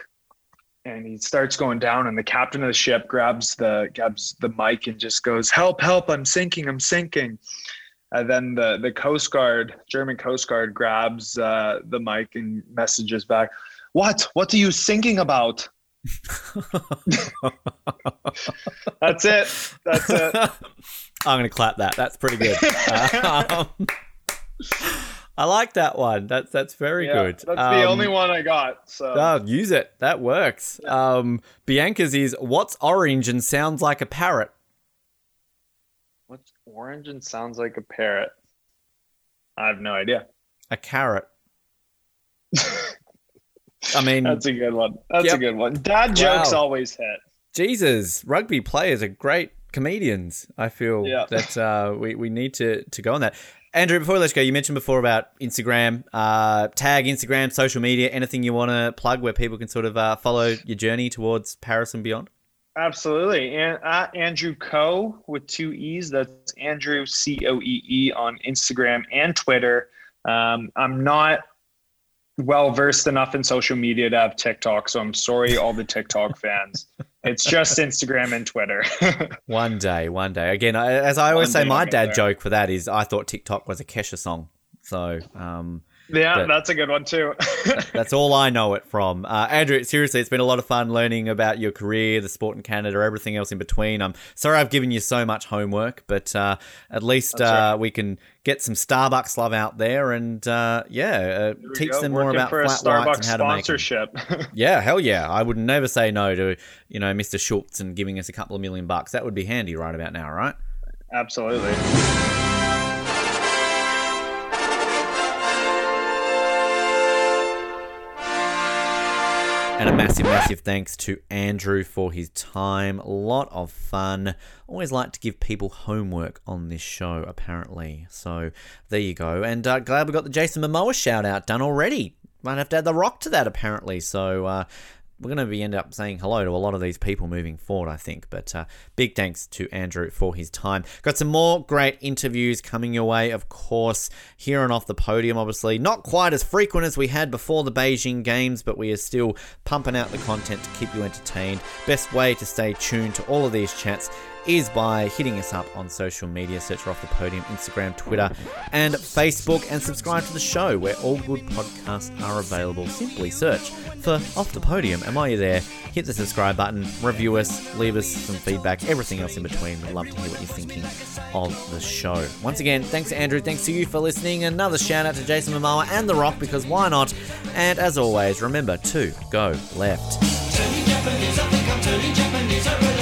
and he starts going down. And the captain of the ship grabs the mic and just goes, "Help! Help! I'm sinking!" And then the Coast Guard, German Coast Guard, grabs the mic and messages back, "What? What are you sinking about?" That's it. I'm going to clap that. That's pretty good. I like that one. That's very good. That's the only one I got. So use it. That works. Bianca's is, what's orange and sounds like a parrot? What's orange and sounds like a parrot? I have no idea. A carrot. I mean, that's a good one. That's a good one. Dad jokes always hit. Jesus, rugby players are great comedians. I feel that we need to go on that. Andrew, before we let you go, you mentioned before about Instagram, tag Instagram, social media, anything you want to plug where people can sort of follow your journey towards Paris and beyond? Absolutely. And Andrew Coe with two E's. That's Andrew Coee on Instagram and Twitter. I'm not well-versed enough in social media to have TikTok, so I'm sorry, all the TikTok fans. It's just Instagram and Twitter. One day. Again, as I always say, my dad joke for that is I thought TikTok was a Kesha song. So, that's a good one too. That's all I know it from. Andrew, seriously, it's been a lot of fun learning about your career, the sport in Canada, everything else in between. I'm sorry I've given you so much homework, but at least we can get some Starbucks love out there and, teach them more about flat whites and how to make sponsorship. Yeah, hell yeah. I would never say no to, Mr. Schultz and giving us a couple of $1,000,000. That would be handy right about now, right? Absolutely. And a massive, massive thanks to Andrew for his time. A lot of fun. Always like to give people homework on this show, apparently. So there you go. And glad we got the Jason Momoa shout-out done already. Might have to add The Rock to that, apparently. So we're going to end up saying hello to a lot of these people moving forward, I think. But big thanks to Andrew for his time. Got some more great interviews coming your way, of course, here and Off the Podium, obviously. Not quite as frequent as we had before the Beijing Games, but we are still pumping out the content to keep you entertained. Best way to stay tuned to all of these chats is by hitting us up on social media. Search for Off the Podium, Instagram, Twitter, and Facebook, and subscribe to the show where all good podcasts are available. Simply search for Off the Podium, and while you're there, hit the subscribe button, review us, leave us some feedback, everything else in between. We'd love to hear what you're thinking of the show. Once again, thanks to Andrew, thanks to you for listening. Another shout out to Jason Momoa and The Rock, because why not? And as always, remember to go left. Turning Japanese, I think I'm turning Japanese already.